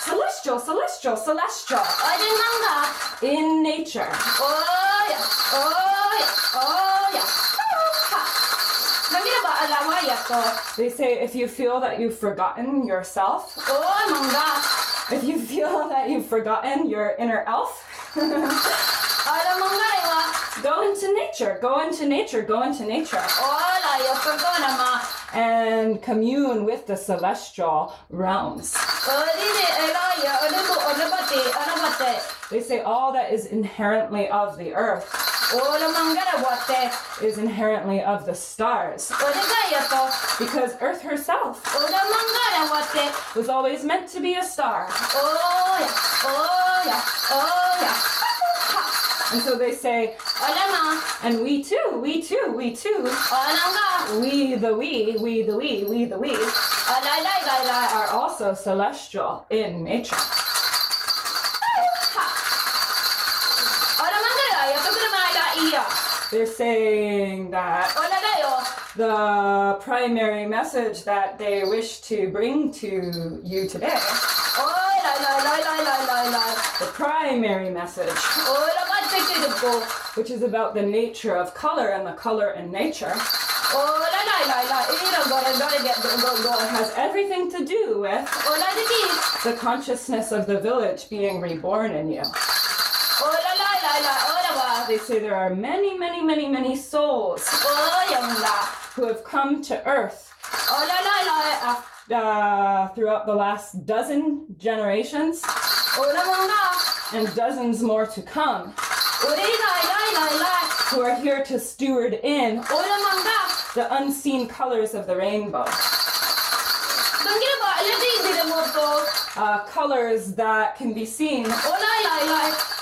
Celestial, celestial, celestial. In nature. Oh yeah, oh yeah, oh yeah. They say if you feel that you've forgotten yourself, if you feel that you've forgotten your inner elf, go into nature, go into nature, go into nature. And commune with the celestial realms. They say all that is inherently of the earth is inherently of the stars, because Earth herself was always meant to be a star. Oh yeah, oh yeah, oh yeah. And so they say, and we too, we too, we too, we the we, we the we, we the we, are also celestial in nature. They're saying that the primary message that they wish to bring to you today, the primary message, which is about the nature of color and the color in nature, has everything to do with the consciousness of the village being reborn in you. They say there are many, many, many, many souls who have come to Earth uh, throughout the last dozen generations and dozens more to come, who are here to steward in the unseen colors of the rainbow. Uh, colors that can be seen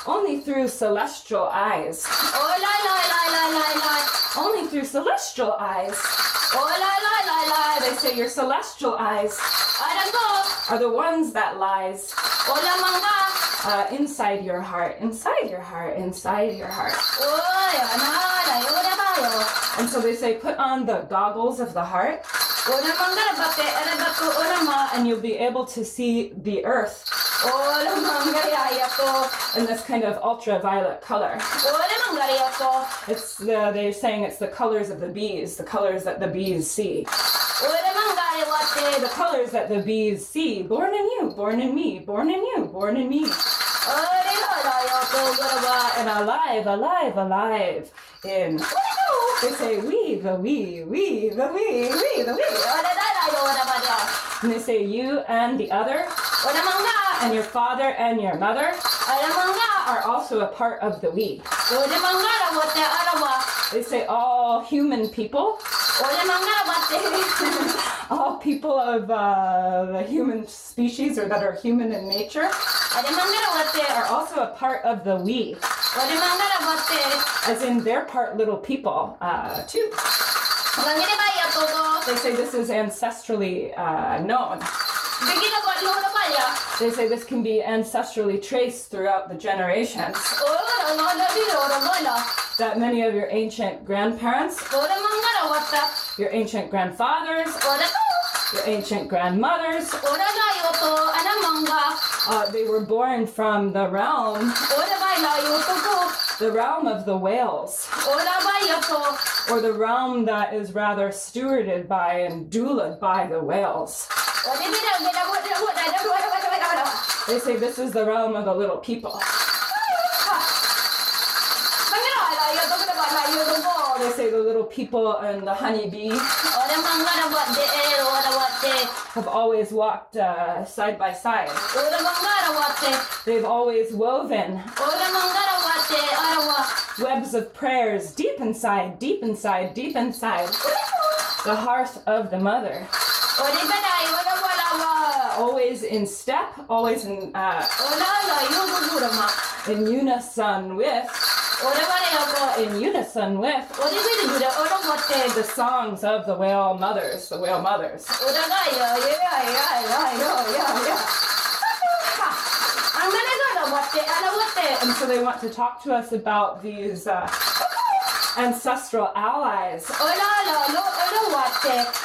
only through celestial eyes. Only through celestial eyes. They say your celestial eyes are the ones that lies Uh, inside your heart, inside your heart, inside your heart. And so they say, put on the goggles of the heart, and you'll be able to see the earth in this kind of ultraviolet color. It's the, they're saying it's the colors of the bees, the colors that the bees see. The colors that the bees see, born in you, born in me, born in you, born in me. And alive, alive, alive. In they say we, the we, we, the we, we, the we. And they say you and the other, and your father and your mother are also a part of the we. They say all human people, all people of uh, the human species or that are human in nature are also a part of the we, as in they're part little people uh, too. They say this is ancestrally uh, known. They say this can be ancestrally traced throughout the generations. That many of your ancient grandparents, your ancient grandfathers, your ancient grandmothers, uh, they were born from the realm, the realm of the whales, or the realm that is rather stewarded by and doulaed by the whales. They say this is the realm of the little people. They say the little people and the honeybees have always walked uh, side by side. They've always woven webs of prayers deep inside, deep inside, deep inside the hearth of the mother. Always in step, always in uh, in unison with in unison with the songs of the whale mothers, the whale mothers. And so they want to talk to us about these uh, ancestral allies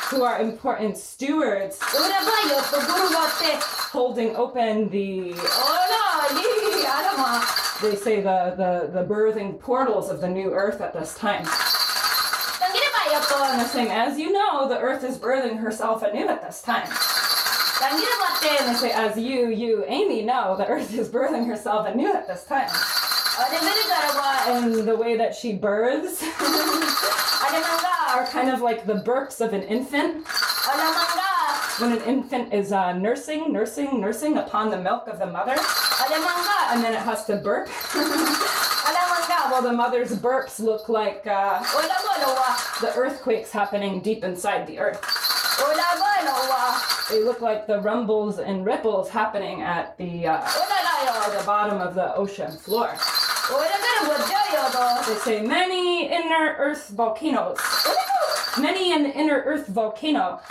who are important stewards, holding open the, they say, the, the, the birthing portals of the new earth at this time. And they're saying, as you know, the earth is birthing herself anew at this time. And they say, as you, you, Amy, know, the earth is birthing herself anew at this time. And the way that she births are kind of like the burps of an infant. When an infant is uh, nursing, nursing, nursing upon the milk of the mother, and then it has to burp. Well, the mother's burps look like uh, the earthquakes happening deep inside the earth. They look like the rumbles and ripples happening at the, uh, the bottom of the ocean floor. They say many inner earth volcanoes, many an inner earth volcano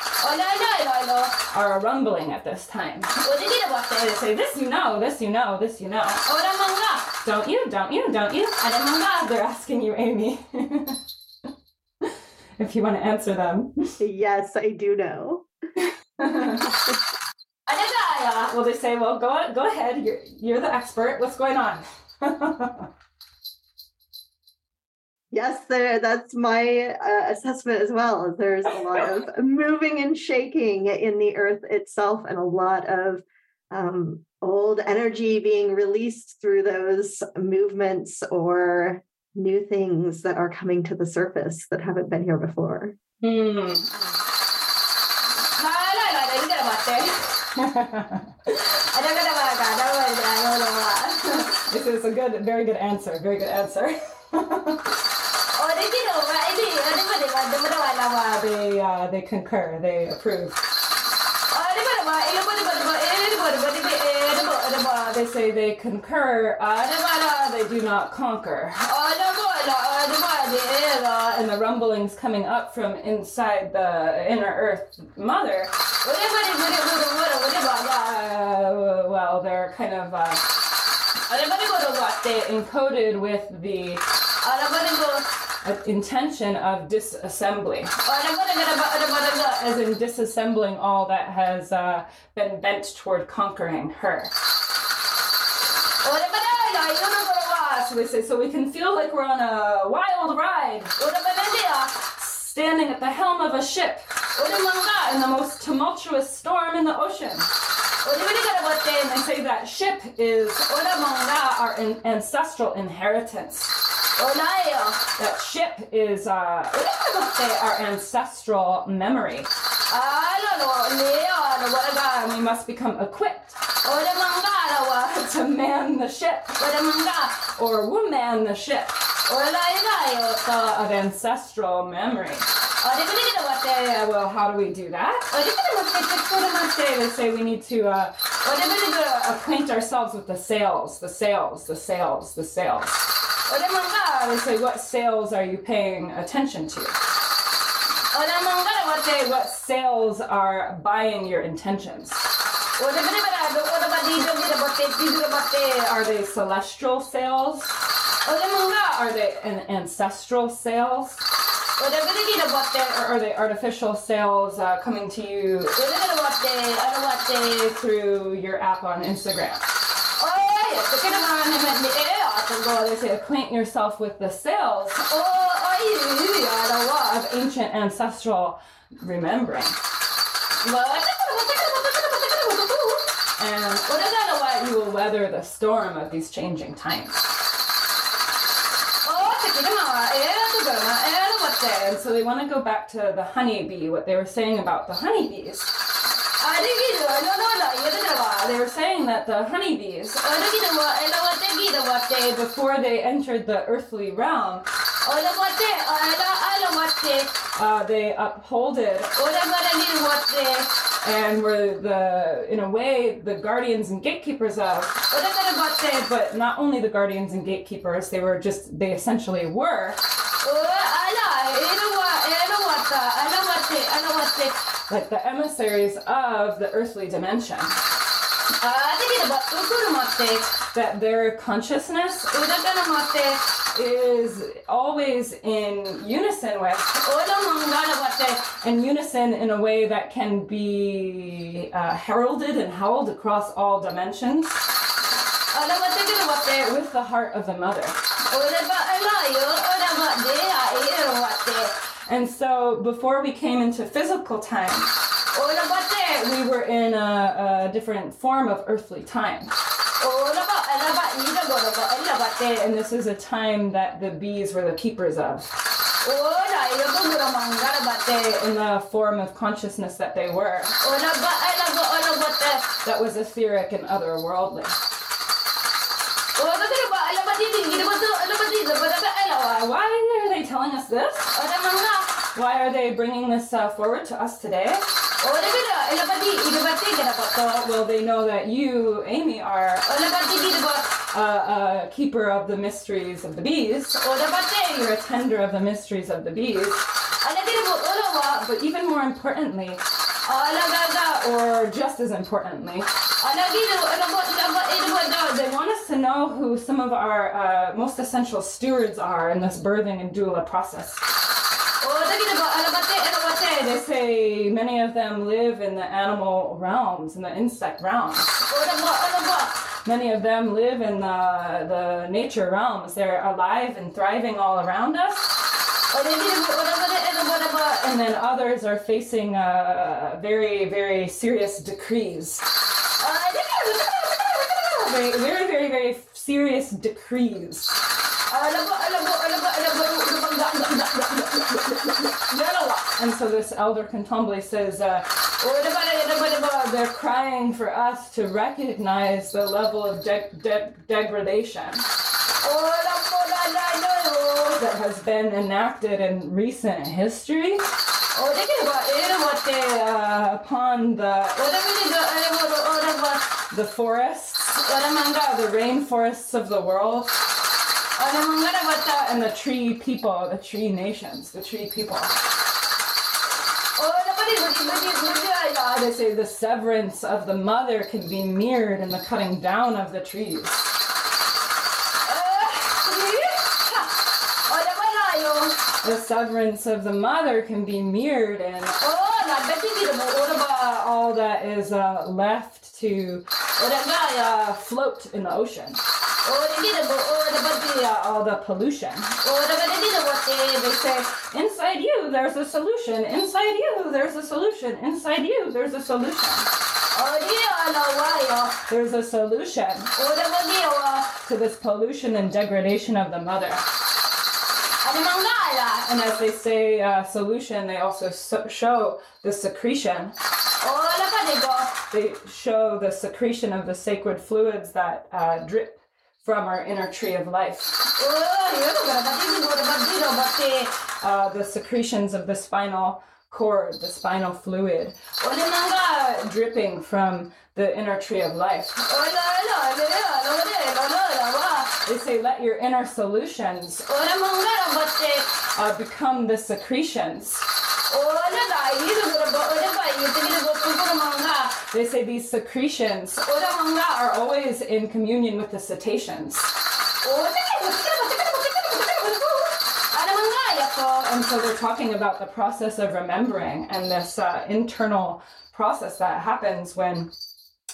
are rumbling at this time. They say, this you know, this you know, this you know. Don't you, don't you, don't you? They're asking you, Amy, if you want to answer them. Yes, I do know. Well, they say, well, go go ahead. You're, you're the expert. What's going on? Yes, there, that's my uh, assessment as well. There's a lot of moving and shaking in the earth itself, and a lot of um, old energy being released through those movements, or new things that are coming to the surface that haven't been here before. Mm. This is a good, very good answer, very good answer. They uh, they concur, they approve. They say they concur, they do not conquer. And the rumblings coming up from inside the inner earth mother, uh, well, they're kind of uh, encoded with the intention of disassembly, as in disassembling all that has uh, been bent toward conquering her. So we say, so we can feel like we're on a wild ride, standing at the helm of a ship in the most tumultuous storm in the ocean. And they say that ship is our in- ancestral inheritance. That ship is uh, our ancestral memory. We must become equipped to man the ship, or woman the ship, of ancestral memory. Well, how do we do that? They say we need to uh, acquaint ourselves with the sails, the sails, the sails, the sails. They say, what sails are you paying attention to? What sails are buying your intentions? Are they celestial sails? Are they an ancestral sails? Or are they artificial sails uh, coming to you through your app on Instagram? They say acquaint yourself with the sails of ancient ancestral remembering. And you will weather the storm of these changing times. there. And so they want to go back to the honeybee, what they were saying about the honeybees. They were saying that the honeybees, before they entered the earthly realm, uh, they upholded and were the, in a way, the guardians and gatekeepers of. But not only the guardians and gatekeepers, they were just, they essentially were. Like the emissaries of the earthly dimension. That their consciousness is always in unison with, and unison in a way that can be uh, heralded and howled across all dimensions with the heart of the mother. And so before we came into physical time, we were in a, a different form of earthly time. And this is a time that the bees were the keepers of. In the form of consciousness that they were. That was etheric and otherworldly. Why are they telling us this? Why are they bringing this uh, forward to us today? Well, they know that you, Amy, are a, a keeper of the mysteries of the bees. You're a tender of the mysteries of the bees. But even more importantly, or just as importantly, they want us to know who some of our uh, most essential stewards are in this birthing and doula process. They say many of them live in the animal realms, in the insect realms. Many of them live in the, the nature realms. They're alive and thriving all around us. And then others are facing uh, very, very serious decrees. Very, very, very, very serious decrees. And so this elder Kontomble says, uh, they're crying for us to recognize the level of de- de- degradation that has been enacted in recent history uh, upon the, the forests, the rainforests of the world. And the tree people, the tree nations, the tree people. They say the severance of the mother can be mirrored in the cutting down of the trees. The severance of the mother can be mirrored in all that is uh, left to uh, float in the ocean. All the pollution. They say, inside you there's a solution, inside you there's a solution, inside you there's a solution. There's a solution to this pollution and degradation of the mother. And as they say uh, solution, they also so- show the secretion. They show the secretion of the sacred fluids that uh, drip from our inner tree of life. Uh, the secretions of the spinal cord, the spinal fluid, dripping from the inner tree of life. They say, let your inner solutions uh, become the secretions. They say these secretions are always in communion with the cetaceans. And so they're talking about the process of remembering and this uh, internal process that happens when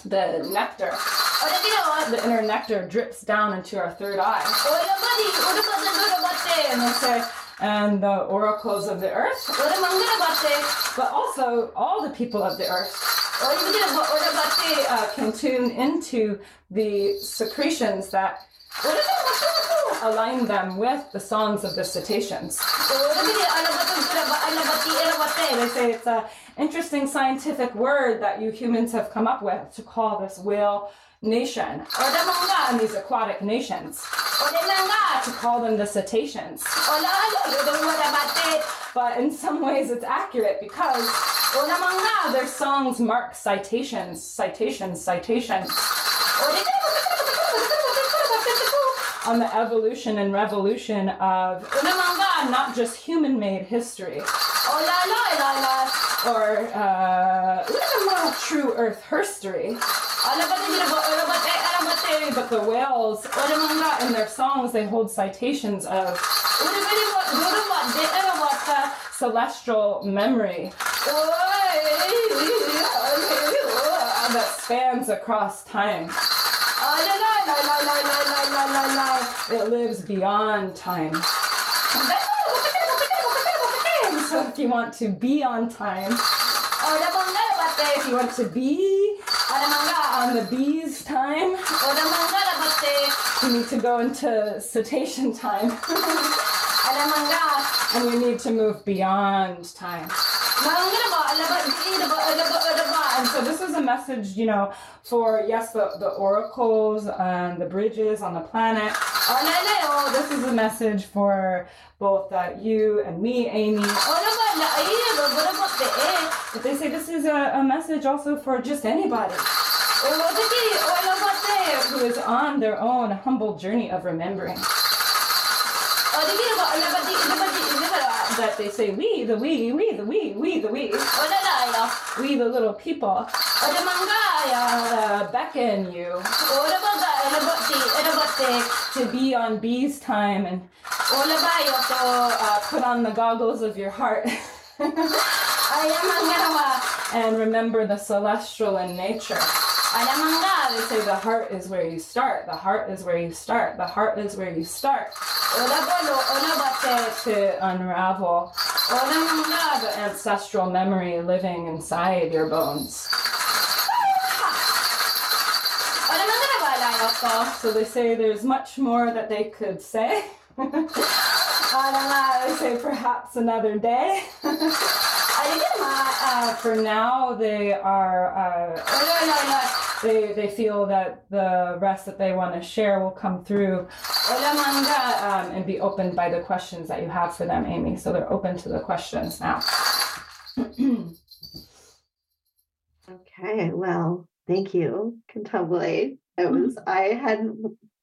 the nectar, the inner nectar, drips down into our third eye. And they say, and the oracles of the earth, but also all the people of the earth, uh, can tune into the secretions that align them with the songs of the cetaceans. They say it's an interesting scientific word that you humans have come up with to call this whale nation, and these aquatic nations, to call them the cetaceans. But in some ways it's accurate because their songs mark citations, citations, citations on the evolution and revolution of not just human-made history or uh, more true earth history, but the whales in their songs, they hold citations of celestial memory that spans across time. It lives beyond time. So if you want to be on time, if you want to be on the bees' time, you need to go into cetacean time. And you need to move beyond time. And so this is a message, you know, for, yes, the, the oracles and the bridges on the planet. This is a message for both uh, you and me, Amy. But they say this is a, a message also for just anybody who is on their own humble journey of remembering. That they say, we, the we, we, the we, we, the we, we, the little people, beckon you to be on bees' time and uh, put on the goggles of your heart and remember the celestial in nature. They say the heart is where you start, the heart is where you start, the heart is where you start. To unravel the ancestral memory living inside your bones. So they say there's much more that they could say. They say perhaps another day. Uh, for now, they are. Uh, they they feel that the rest that they want to share will come through, um, and be opened by the questions that you have for them, Amy. So they're open to the questions now. Okay. Well, thank you, Kontomble. It was mm-hmm. I hadn't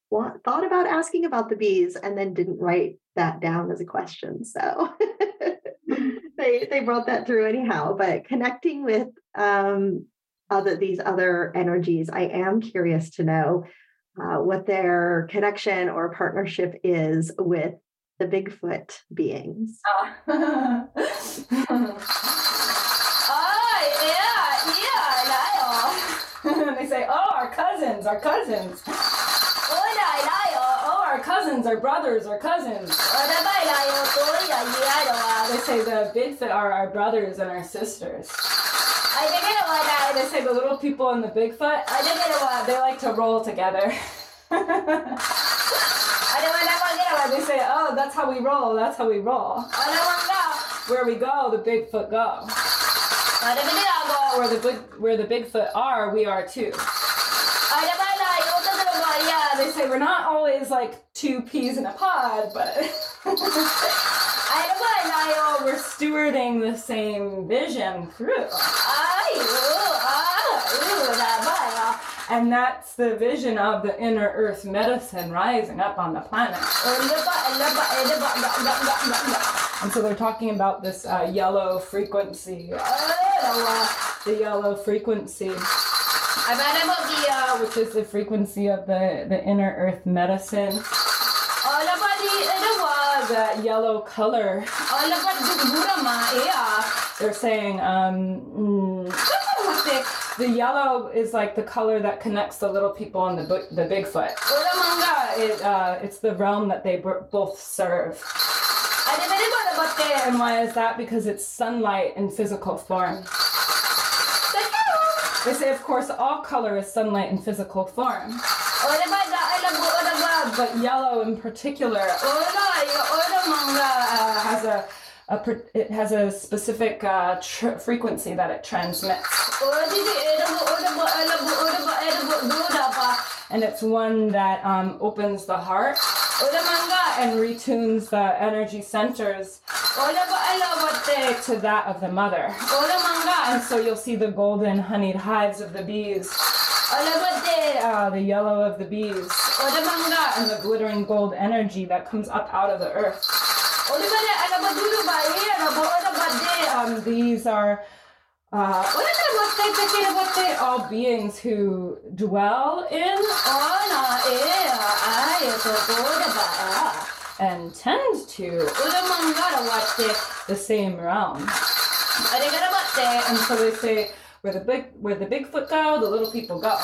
thought about asking about the bees, and then didn't write that down as a question. So. They they brought that through anyhow, but connecting with um, other these other energies, I am curious to know uh, what their connection or partnership is with the Bigfoot beings. Oh, oh yeah, yeah, Lyle. They say, oh, our cousins, our cousins. Our cousins, our brothers, our cousins. They say the Bigfoot are our brothers and our sisters. They say the little people and the Bigfoot, they like to roll together. They say, oh, that's how we roll, that's how we roll. Where we go, the Bigfoot go. Where the big, where the Bigfoot are, we are too. They say we're not always like two peas in a pod, but we're stewarding the same vision through. And that's the vision of the inner earth medicine rising up on the planet. And so they're talking about this uh, yellow frequency, the yellow frequency. Which is the frequency of the, the inner earth medicine. That yellow color. They're saying um, mm, the yellow is like the color that connects the little people and the the Bigfoot. It, uh, it's the realm that they b- both serve. And why is that? Because it's sunlight in physical form. They say, of course, all color is sunlight in physical form. but yellow in particular uh, has a, a it has a specific uh, tr- frequency that it transmits, and it's one that um, opens the heart and retunes the energy centers to that of the mother. And so you'll see the golden honeyed hives of the bees, uh, the yellow of the bees, and the glittering gold energy that comes up out of the earth. Um, these are uh, all beings who dwell in and tend to the same realm. And so they say, where the big where the Bigfoot go, the little people go.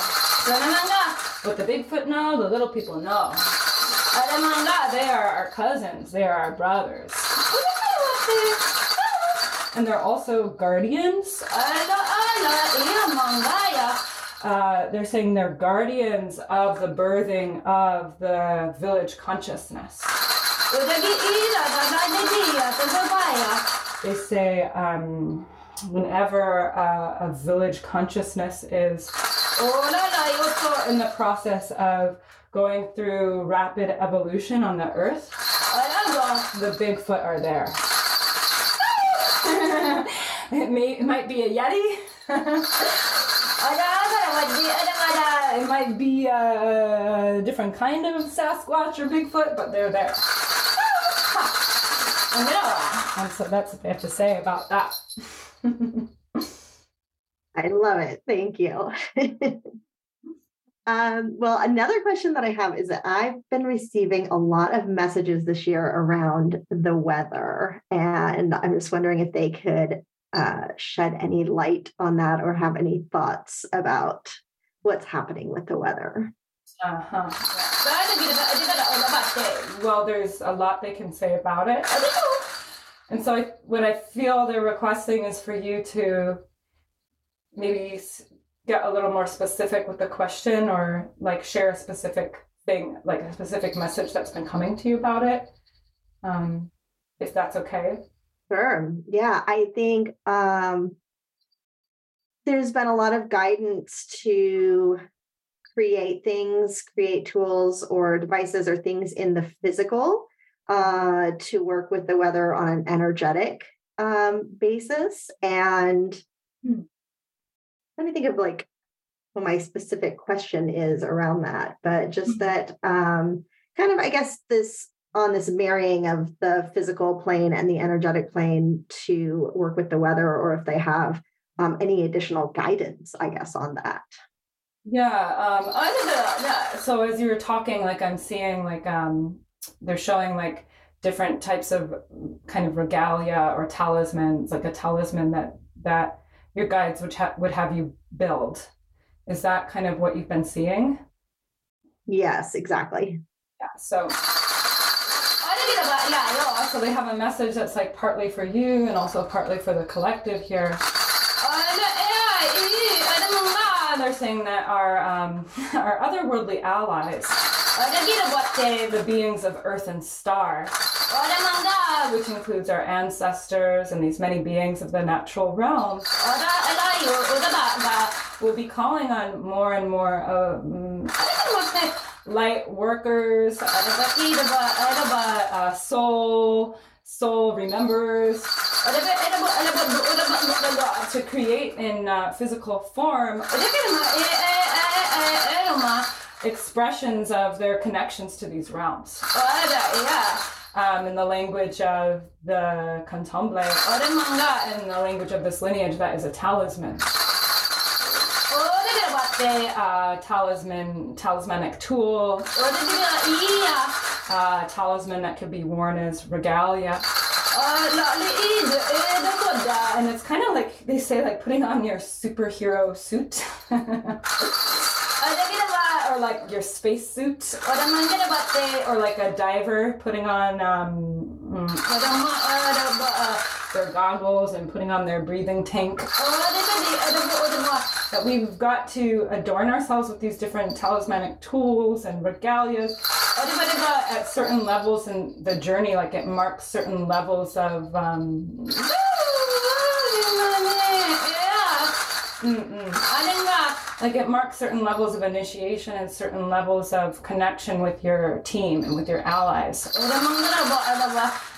But the Bigfoot know, the little people know. They are our cousins, they are our brothers. And they're also guardians. Uh, they're saying they're guardians of the birthing of the village consciousness. They say um, whenever uh, a village consciousness is in the process of going through rapid evolution on the earth, the Bigfoot are there. It, may, it might be a Yeti. It might be a different kind of Sasquatch or Bigfoot, but they're there. And so that's what they have to say about that. I love it. Thank you. um, well, another question that I have is that I've been receiving a lot of messages this year around the weather, and I'm just wondering if they could uh, shed any light on that or have any thoughts about what's happening with the weather. Uh-huh. Well, there's a lot they can say about it. And so I, what I feel they're requesting is for you to maybe get a little more specific with the question, or like share a specific thing, like a specific message that's been coming to you about it, um, if that's okay. Sure. Yeah, I think um, there's been a lot of guidance to create things, create tools or devices or things in the physical uh, to work with the weather on an energetic um, basis. And hmm. let me think of like what my specific question is around that, but just that um, kind of, I guess, this on this marrying of the physical plane and the energetic plane to work with the weather, or if they have um, any additional guidance, I guess, on that. Yeah. Um, yeah. So as you were talking, like I'm seeing like um, they're showing like different types of kind of regalia or talismans, like a talisman that that your guides would, ha- would have you build. Is that kind of what you've been seeing? Yes, exactly. Yeah. So, so they have a message that's like partly for you and also partly for the collective here. They're saying that our um, our otherworldly allies, the beings of earth and star, which includes our ancestors and these many beings of the natural realm, will be calling on more and more um, light workers, uh, soul, soul remembers, to create in uh, physical form expressions of their connections to these realms. Um, in the language of the Kontomble, in the language of this lineage, that is a talisman. Uh, talisman, talismanic tool, uh, talisman that could be worn as regalia. And it's kind of like they say, like putting on your superhero suit or like your space suit, or like a diver putting on um, their goggles and putting on their breathing tank. That we've got to adorn ourselves with these different talismanic tools and regalia at certain levels in the journey, like it marks certain levels of um Mm-mm. Like it marks certain levels of initiation and certain levels of connection with your team and with your allies.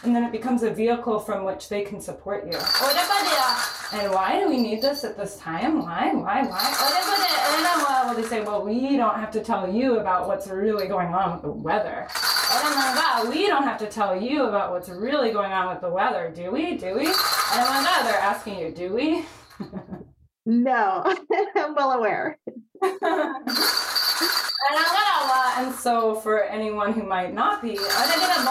And then it becomes a vehicle from which they can support you. And why do we need this at this time? Why, why, why? Well, they say, well, we don't have to tell you about what's really going on with the weather. We don't have to tell you about what's really going on with the weather, do we? Do we? They're asking you, do we? No, I'm well aware. And so for anyone who might not be, Kontomble,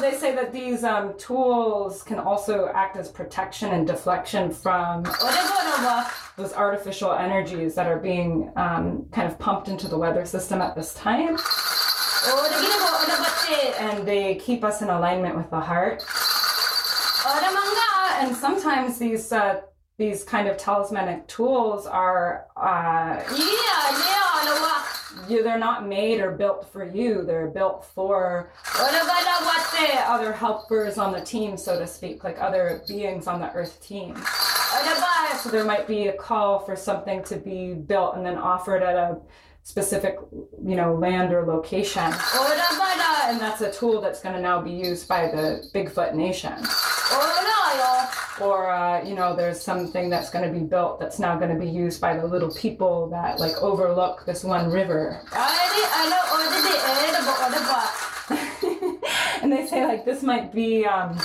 they say that these um, tools can also act as protection and deflection from those artificial energies that are being um, kind of pumped into the weather system at this time. And they keep us in alignment with the heart. And sometimes these uh, these kind of talismanic tools are uh, you, they're not made or built for you. They're built for other helpers on the team, so to speak, like other beings on the Earth team. So there might be a call for something to be built and then offered at a specific, you know, land or location. And that's a tool that's going to now be used by the Bigfoot Nation. Or, uh, you know, there's something that's going to be built that's now going to be used by the little people that, like, overlook this one river. And they say, like, this might be, um,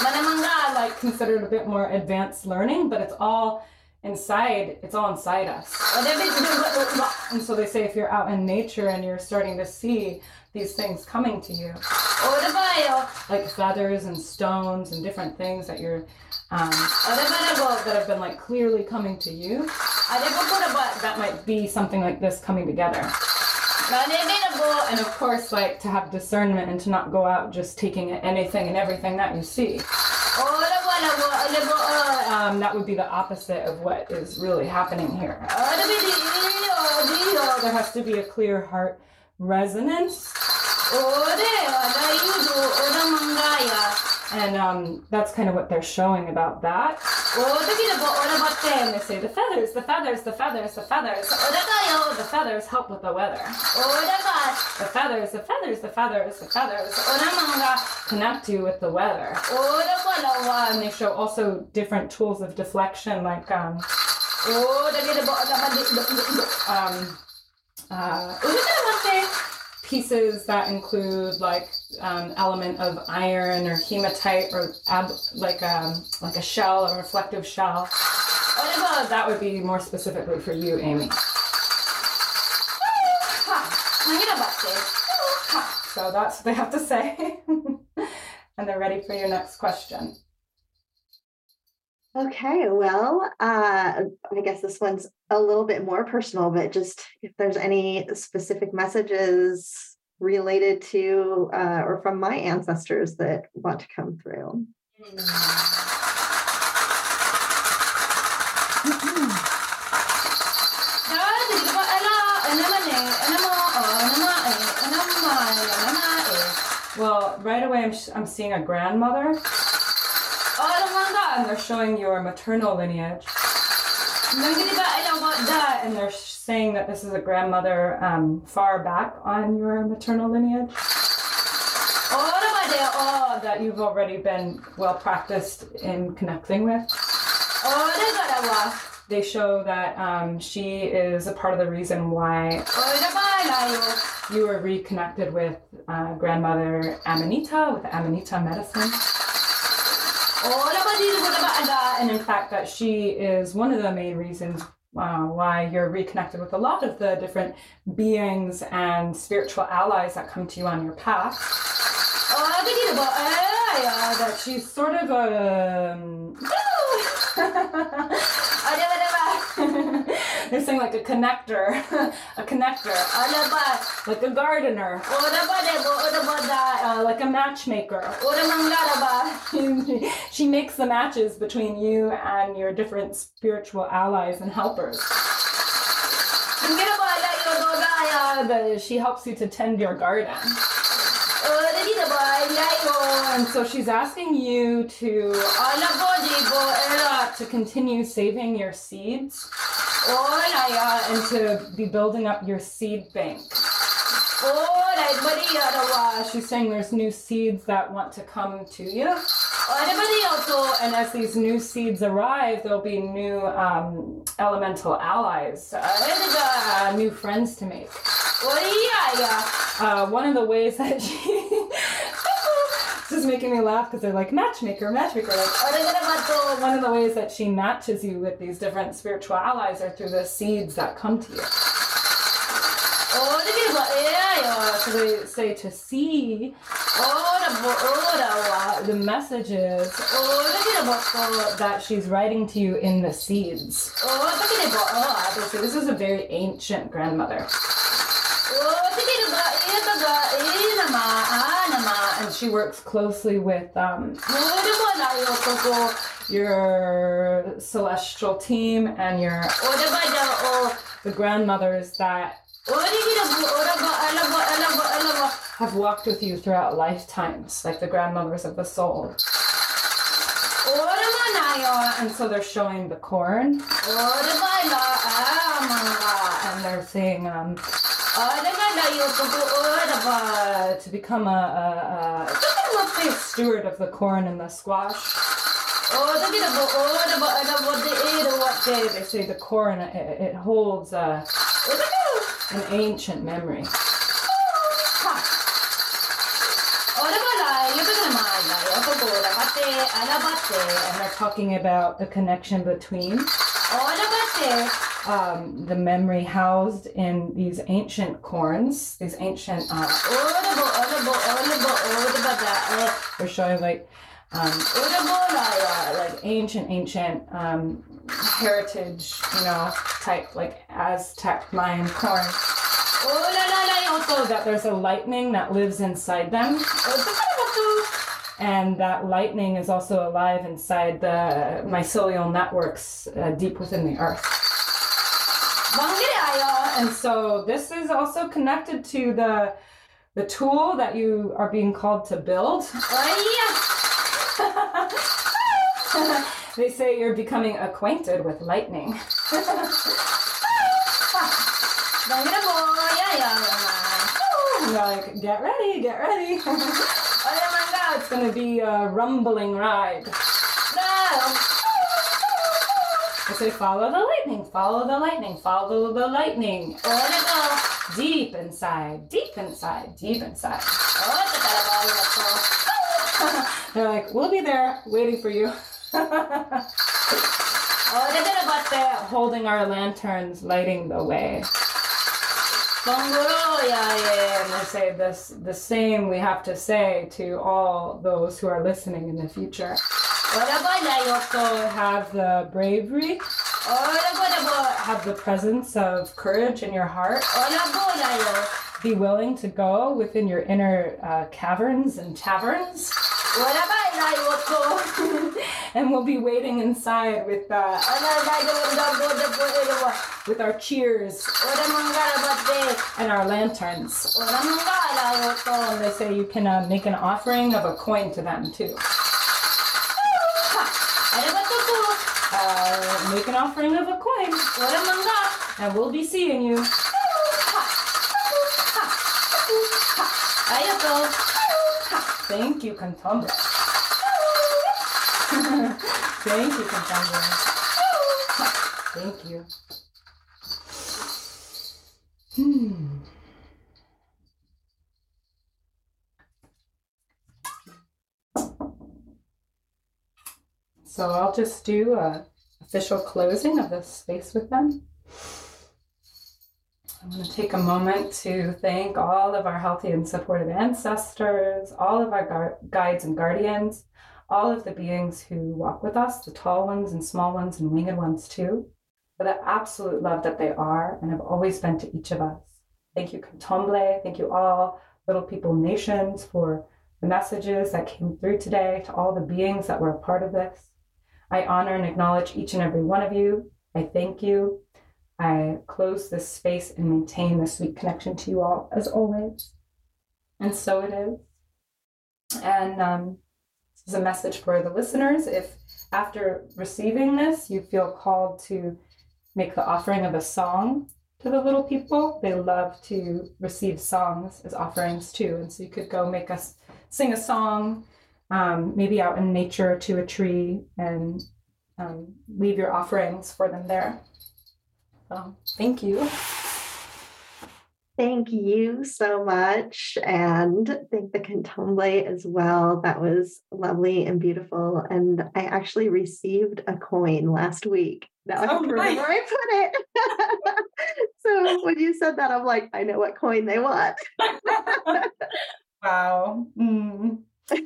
like, considered a bit more advanced learning, but it's all inside, it's all inside us. And so they say if you're out in nature and you're starting to see these things coming to you, like feathers and stones and different things that you're um, that have been like clearly coming to you, that might be something like this coming together. And of course, like, to have discernment and to not go out just taking anything and everything that you see. Um, that would be the opposite of what is really happening here. There has to be a clear heart resonance. And um, that's kind of what they're showing about that. And they say, the feathers, the feathers, the feathers, the feathers. The feathers help with the weather. The feathers, the feathers, the feathers, the feathers connect you with the weather. And they show also different tools of deflection, like um, um, uh, pieces that include, like, um, element of iron or hematite or ab- like um like a shell, a reflective shell. That would be more specifically for you, Amy. So that's what they have to say. And they're ready for your next question. Okay, well, uh, I guess this one's a little bit more personal, but just if there's any specific messages related to uh, or from my ancestors that want to come through. Well, right away, I'm, sh- I'm seeing a grandmother. And they're showing your maternal lineage. And they're saying that this is a grandmother um, far back on your maternal lineage. That you've already been well practiced in connecting with. They show that um, she is a part of the reason why you were reconnected with uh, grandmother Amanita, with Amanita medicine. And in fact, that she is one of the main reasons uh, why you're reconnected with a lot of the different beings and spiritual allies that come to you on your path. That she's sort of a... They're saying like a connector, a connector, like a gardener, uh, like a matchmaker. She makes the matches between you and your different spiritual allies and helpers. She helps you to tend your garden. And so she's asking you to to continue saving your seeds and to be building up your seed bank. She's saying there's new seeds that want to come to you. And as these new seeds arrive, there'll be new um, elemental allies, uh, new friends to make. Uh, one of the ways that she... This is making me laugh because they're like, matchmaker, matchmaker. Like, one of the ways that she matches you with these different spiritual allies are through the seeds that come to you. So they say to see the messages that she's writing to you in the seeds. So this is a very ancient grandmother. And she works closely with um, your celestial team and your the grandmothers that have walked with you throughout lifetimes, like the grandmothers of the soul. And so they're showing the corn. And they're saying, um, to become a, a, a let's say a steward of the corn and the squash. They say the corn, it, it holds a, an ancient memory. And they're talking about the connection between um, the memory housed in these ancient corns, these ancient. Uh, they're showing like um, like ancient, ancient um, heritage, you know, type like Aztec Mayan corn. Also, that there's a lightning that lives inside them. And that lightning is also alive inside the mycelial networks uh, deep within the earth. And so this is also connected to the the tool that you are being called to build. They say you're becoming acquainted with lightning. Like, get ready, get ready. It's going to be a rumbling ride. I say follow the lightning, follow the lightning, follow the lightning. Deep inside, deep inside, deep inside. They're like, we'll be there waiting for you. Holding our lanterns, lighting the way. And I say this, the same we have to say to all those who are listening in the future. You also have the bravery, have the presence of courage in your heart. Be willing to go within your inner uh, caverns and taverns. And we'll be waiting inside with uh, with our cheers and our lanterns. And they say you can uh, make an offering of a coin to them too. Uh, make an offering of a coin. And we'll be seeing you. Thank you, Kontomble. Thank you, Kontomble. Thank you. Hmm. So I'll just do an official closing of this space with them. I'm going to take a moment to thank all of our healthy and supportive ancestors, all of our gar- guides and guardians, all of the beings who walk with us, the tall ones and small ones and winged ones too, for the absolute love that they are and have always been to each of us. Thank you, Kontomble. Thank you all, Little People Nations, for the messages that came through today, to all the beings that were a part of this. I honor and acknowledge each and every one of you. I thank you. I close this space and maintain this sweet connection to you all, as always. And so it is. And um, this is a message for the listeners. If after receiving this, you feel called to make the offering of a song to the little people, they love to receive songs as offerings too. And so you could go make us sing a song, um, maybe out in nature to a tree, and um, leave your offerings for them there. So thank you. Thank you so much, and thank the Kontomble as well. That was lovely and beautiful. And I actually received a coin last week. Now I have to remember where I put it. So when you said that, I'm like, I know what coin they want. Wow. Mm.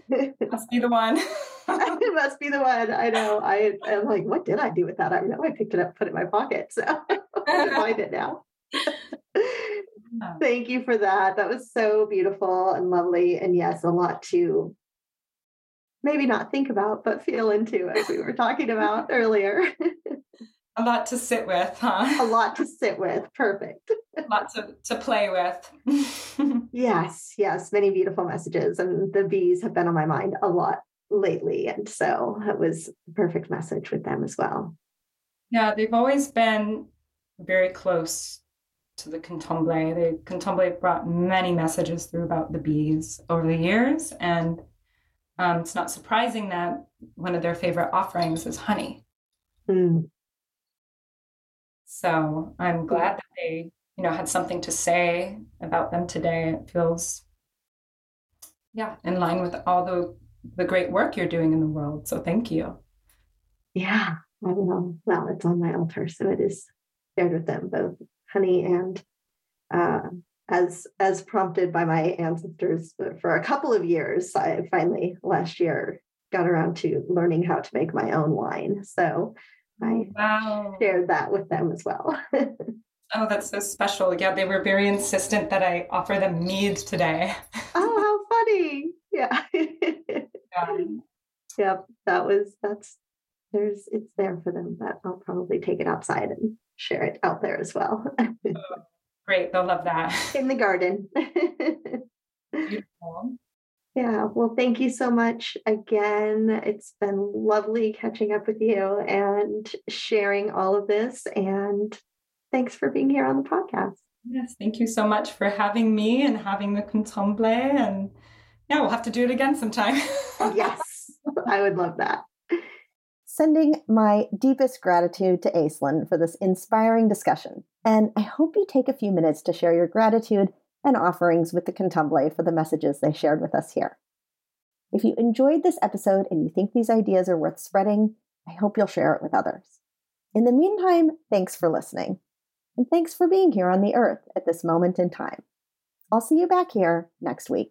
Must be the one. It must be the one. I know. I, I'm like, what did I do with that? I know I picked it up, put it in my pocket. So I find it now. Thank you for that. That was so beautiful and lovely. And yes, a lot to maybe not think about, but feel into, as we were talking about earlier. A lot to sit with, huh? A lot to sit with. Perfect. Lots to, to play with. Yes, yes. Many beautiful messages. And the bees have been on my mind a lot lately. And so it was the perfect message with them as well. Yeah, they've always been very close to the Kontomble. The Kontomble brought many messages through about the bees over the years. And um, it's not surprising that one of their favorite offerings is honey. Mm. So I'm glad that they, you know, had something to say about them today. It feels, yeah, in line with all the, the great work you're doing in the world. So thank you. Yeah, I will. Well, it's on my altar, so it is shared with them both. Honey, and uh, as as prompted by my ancestors for a couple of years, I finally last year got around to learning how to make my own wine. So I wow. shared that with them as well. Oh, that's so special. Yeah, they were very insistent that I offer them mead today. Oh, how funny. Yeah. Yeah. Yep, that was, that's, there's, it's there for them, but I'll probably take it outside and share it out there as well. Oh, great. They'll love that. In the garden. Beautiful. Yeah. Well, thank you so much again. It's been lovely catching up with you and sharing all of this. And thanks for being here on the podcast. Yes. Thank you so much for having me and having the Kontomble. And yeah, we'll have to do it again sometime. Yes. I would love that. Sending my deepest gratitude to Aislinn for this inspiring discussion. And I hope you take a few minutes to share your gratitude and offerings with the Kontomble for the messages they shared with us here. If you enjoyed this episode and you think these ideas are worth spreading, I hope you'll share it with others. In the meantime, thanks for listening. And thanks for being here on the earth at this moment in time. I'll see you back here next week.